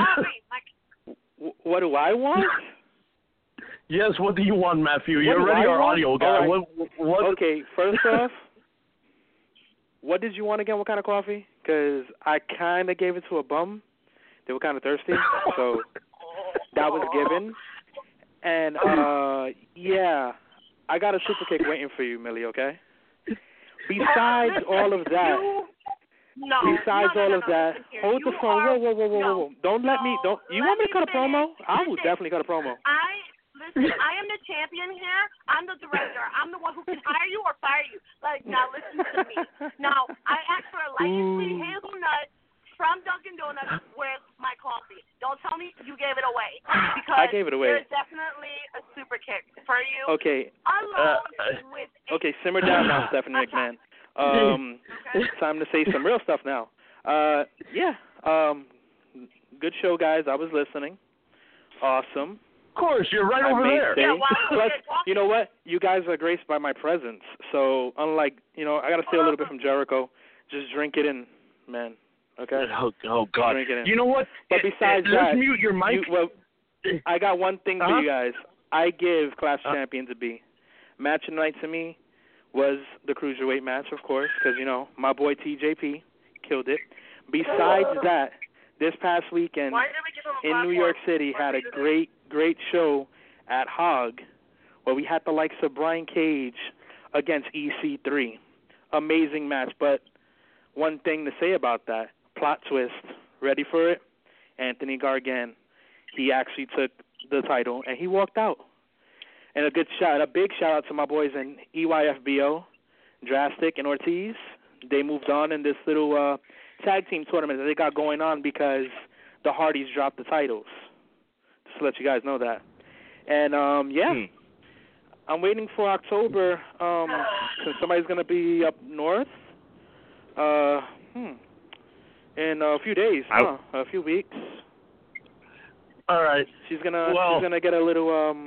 What do I want? Yes, what do you want, Matthew? You're already our audio guy. Right. Okay, first off, what did you want again? What kind of coffee? Because I kind of gave it to a bum. They were kind of thirsty, so that was given. And, yeah, I got a super kick waiting for you, Millie, okay? Besides all of that... Besides all of that, hold the phone. Whoa. Don't let me. You want me to cut a promo? I will definitely cut a promo. I am the champion here. I'm the director. I'm the one who can hire you or fire you. Like, now listen to me. Now, I asked for a lightly hazelnut from Dunkin' Donuts with my coffee. Don't tell me you gave it away. Because I gave it away. There's definitely a super kick for you. Okay. Okay, simmer down now, Stephanie McMahon. Okay. It's time to say some real stuff now. Good show, guys. I was listening. Awesome. Of course, you're right over there. Yeah, plus, you know what? You guys are graced by my presence. So, unlike, you know, I got to steal a little bit from Jericho. Just drink it in, man. Okay? Oh God. Drink it in. You know what? But besides that, mute your mic. I got one thing for you guys. I give Clash Champions a B. Match of the night to me was the cruiserweight match, of course, because, you know, my boy TJP killed it. Besides that, this past weekend in New York City had a great show at Hog, where we had the likes of Brian Cage against EC3. Amazing match, but one thing to say about that, plot twist, ready for it? Anthony Gargan, he actually took the title, and he walked out. And a big shout out to my boys in EYFBO, Drastic and Ortiz. They moved on in this little tag team tournament that they got going on because the Hardys dropped the titles. Just to let you guys know that. And, I'm waiting for October since somebody's going to be up north in a few days, a few weeks. All right. She's going to get a little...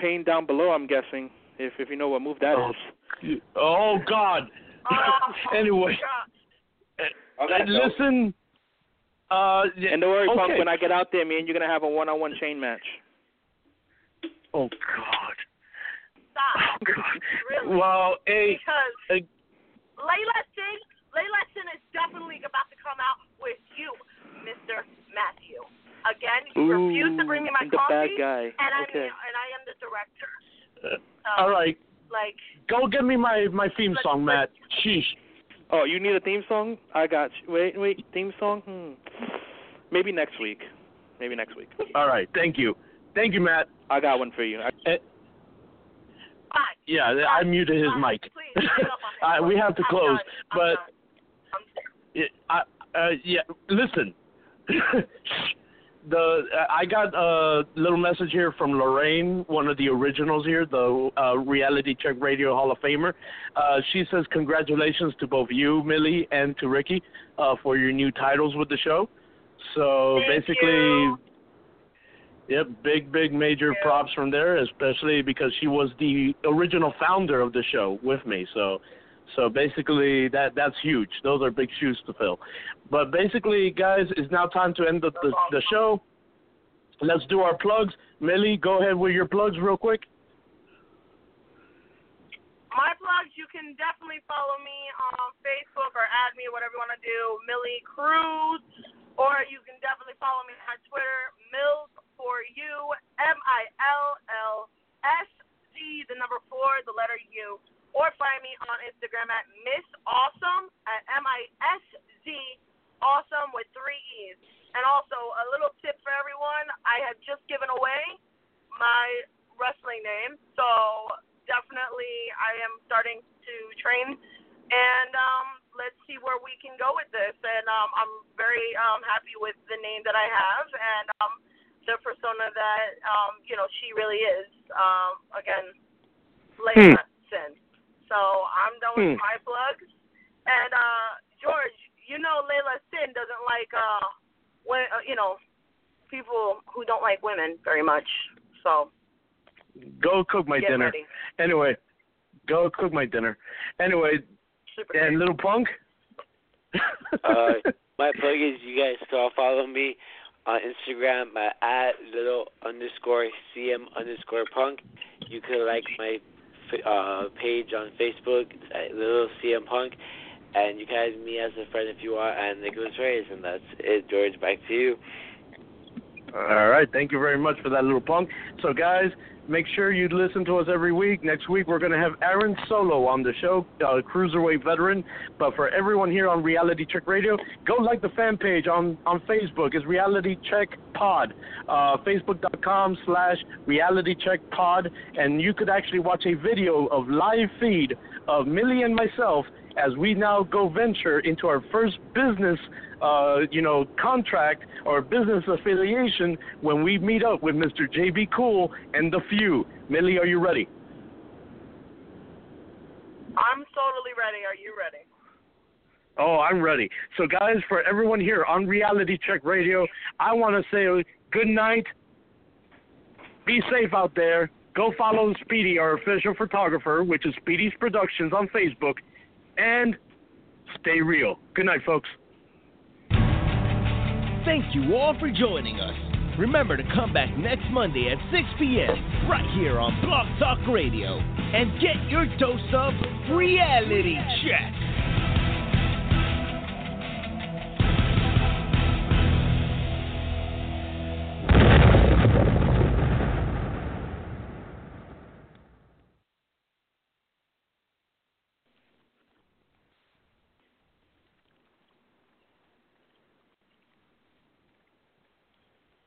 pain down below, I'm guessing, if you know what move that is. Oh, God. Anyway, listen. And don't worry, Punk, when I get out there, man, you're going to have a one-on-one chain match. Oh, God. Stop. Oh, God. Really? Well, because Layla Sin is definitely about to come out with you, Mr. Matthew. Again, you refuse to bring me my coffee, and I am the director. All right. Like, go get me my theme song, Matt. Sheesh. Oh, you need a theme song? I got you. Wait, theme song? Maybe next week. All right, thank you, Matt. I got one for you. I muted his mic. Please, we have to close, but listen. I got a little message here from Lorraine, one of the originals here, the Reality Check Radio Hall of Famer. She says congratulations to both you, Millie, and to Ricky for your new titles with the show. So Thank you. Yep, big, major props from there, especially because she was the original founder of the show with me. So basically, that's huge. Those are big shoes to fill. But basically, guys, it's now time to end the show. Let's do our plugs. Millie, go ahead with your plugs real quick. My plugs, you can definitely follow me on Facebook or add me, whatever you want to do, Millie Cruz. Or you can definitely follow me on Twitter, Mills for you, MILLSC, the number 4, the letter U. Or find me on Instagram at Miss Awesome, at MISZ, awesome with 3 E's. And also, a little tip for everyone, I have just given away my wrestling name, so definitely I am starting to train, and let's see where we can go with this. And I'm very happy with the name that I have and the persona that, she really is, again, Leia Sin. So I'm done with my plugs. And, George, Layla Sin doesn't like, people who don't like women very much. So go cook my dinner. Ready. Anyway, go cook my dinner. Anyway, and Little Punk? My plug is you guys can all follow me on Instagram at @little_CM_punk. You can like my page on Facebook at @littlecmpunk. And you can add me as a friend if you want, and Nicholas Reyes. And that's it, George. Back to you. All right. Thank you very much for that, Little Punk. So, guys, make sure you listen to us every week. Next week, we're going to have Aaron Solo on the show, a cruiserweight veteran. But for everyone here on Reality Check Radio, go like the fan page on Facebook. It's Reality Check Pod, facebook.com/Reality Check Pod. And you could actually watch a video of live feed of Millie and myself as we now go venture into our first business, contract or business affiliation when we meet up with Mr. J.B. Cool and The Few. Millie, are you ready? I'm totally ready. Are you ready? Oh, I'm ready. So, guys, for everyone here on Reality Check Radio, I want to say good night. Be safe out there. Go follow Speedy, our official photographer, which is Speedy's Productions on Facebook. And stay real. Good night, folks. Thank you all for joining us. Remember to come back next Monday at 6 p.m. right here on Blog Talk Radio and get your dose of Reality Check.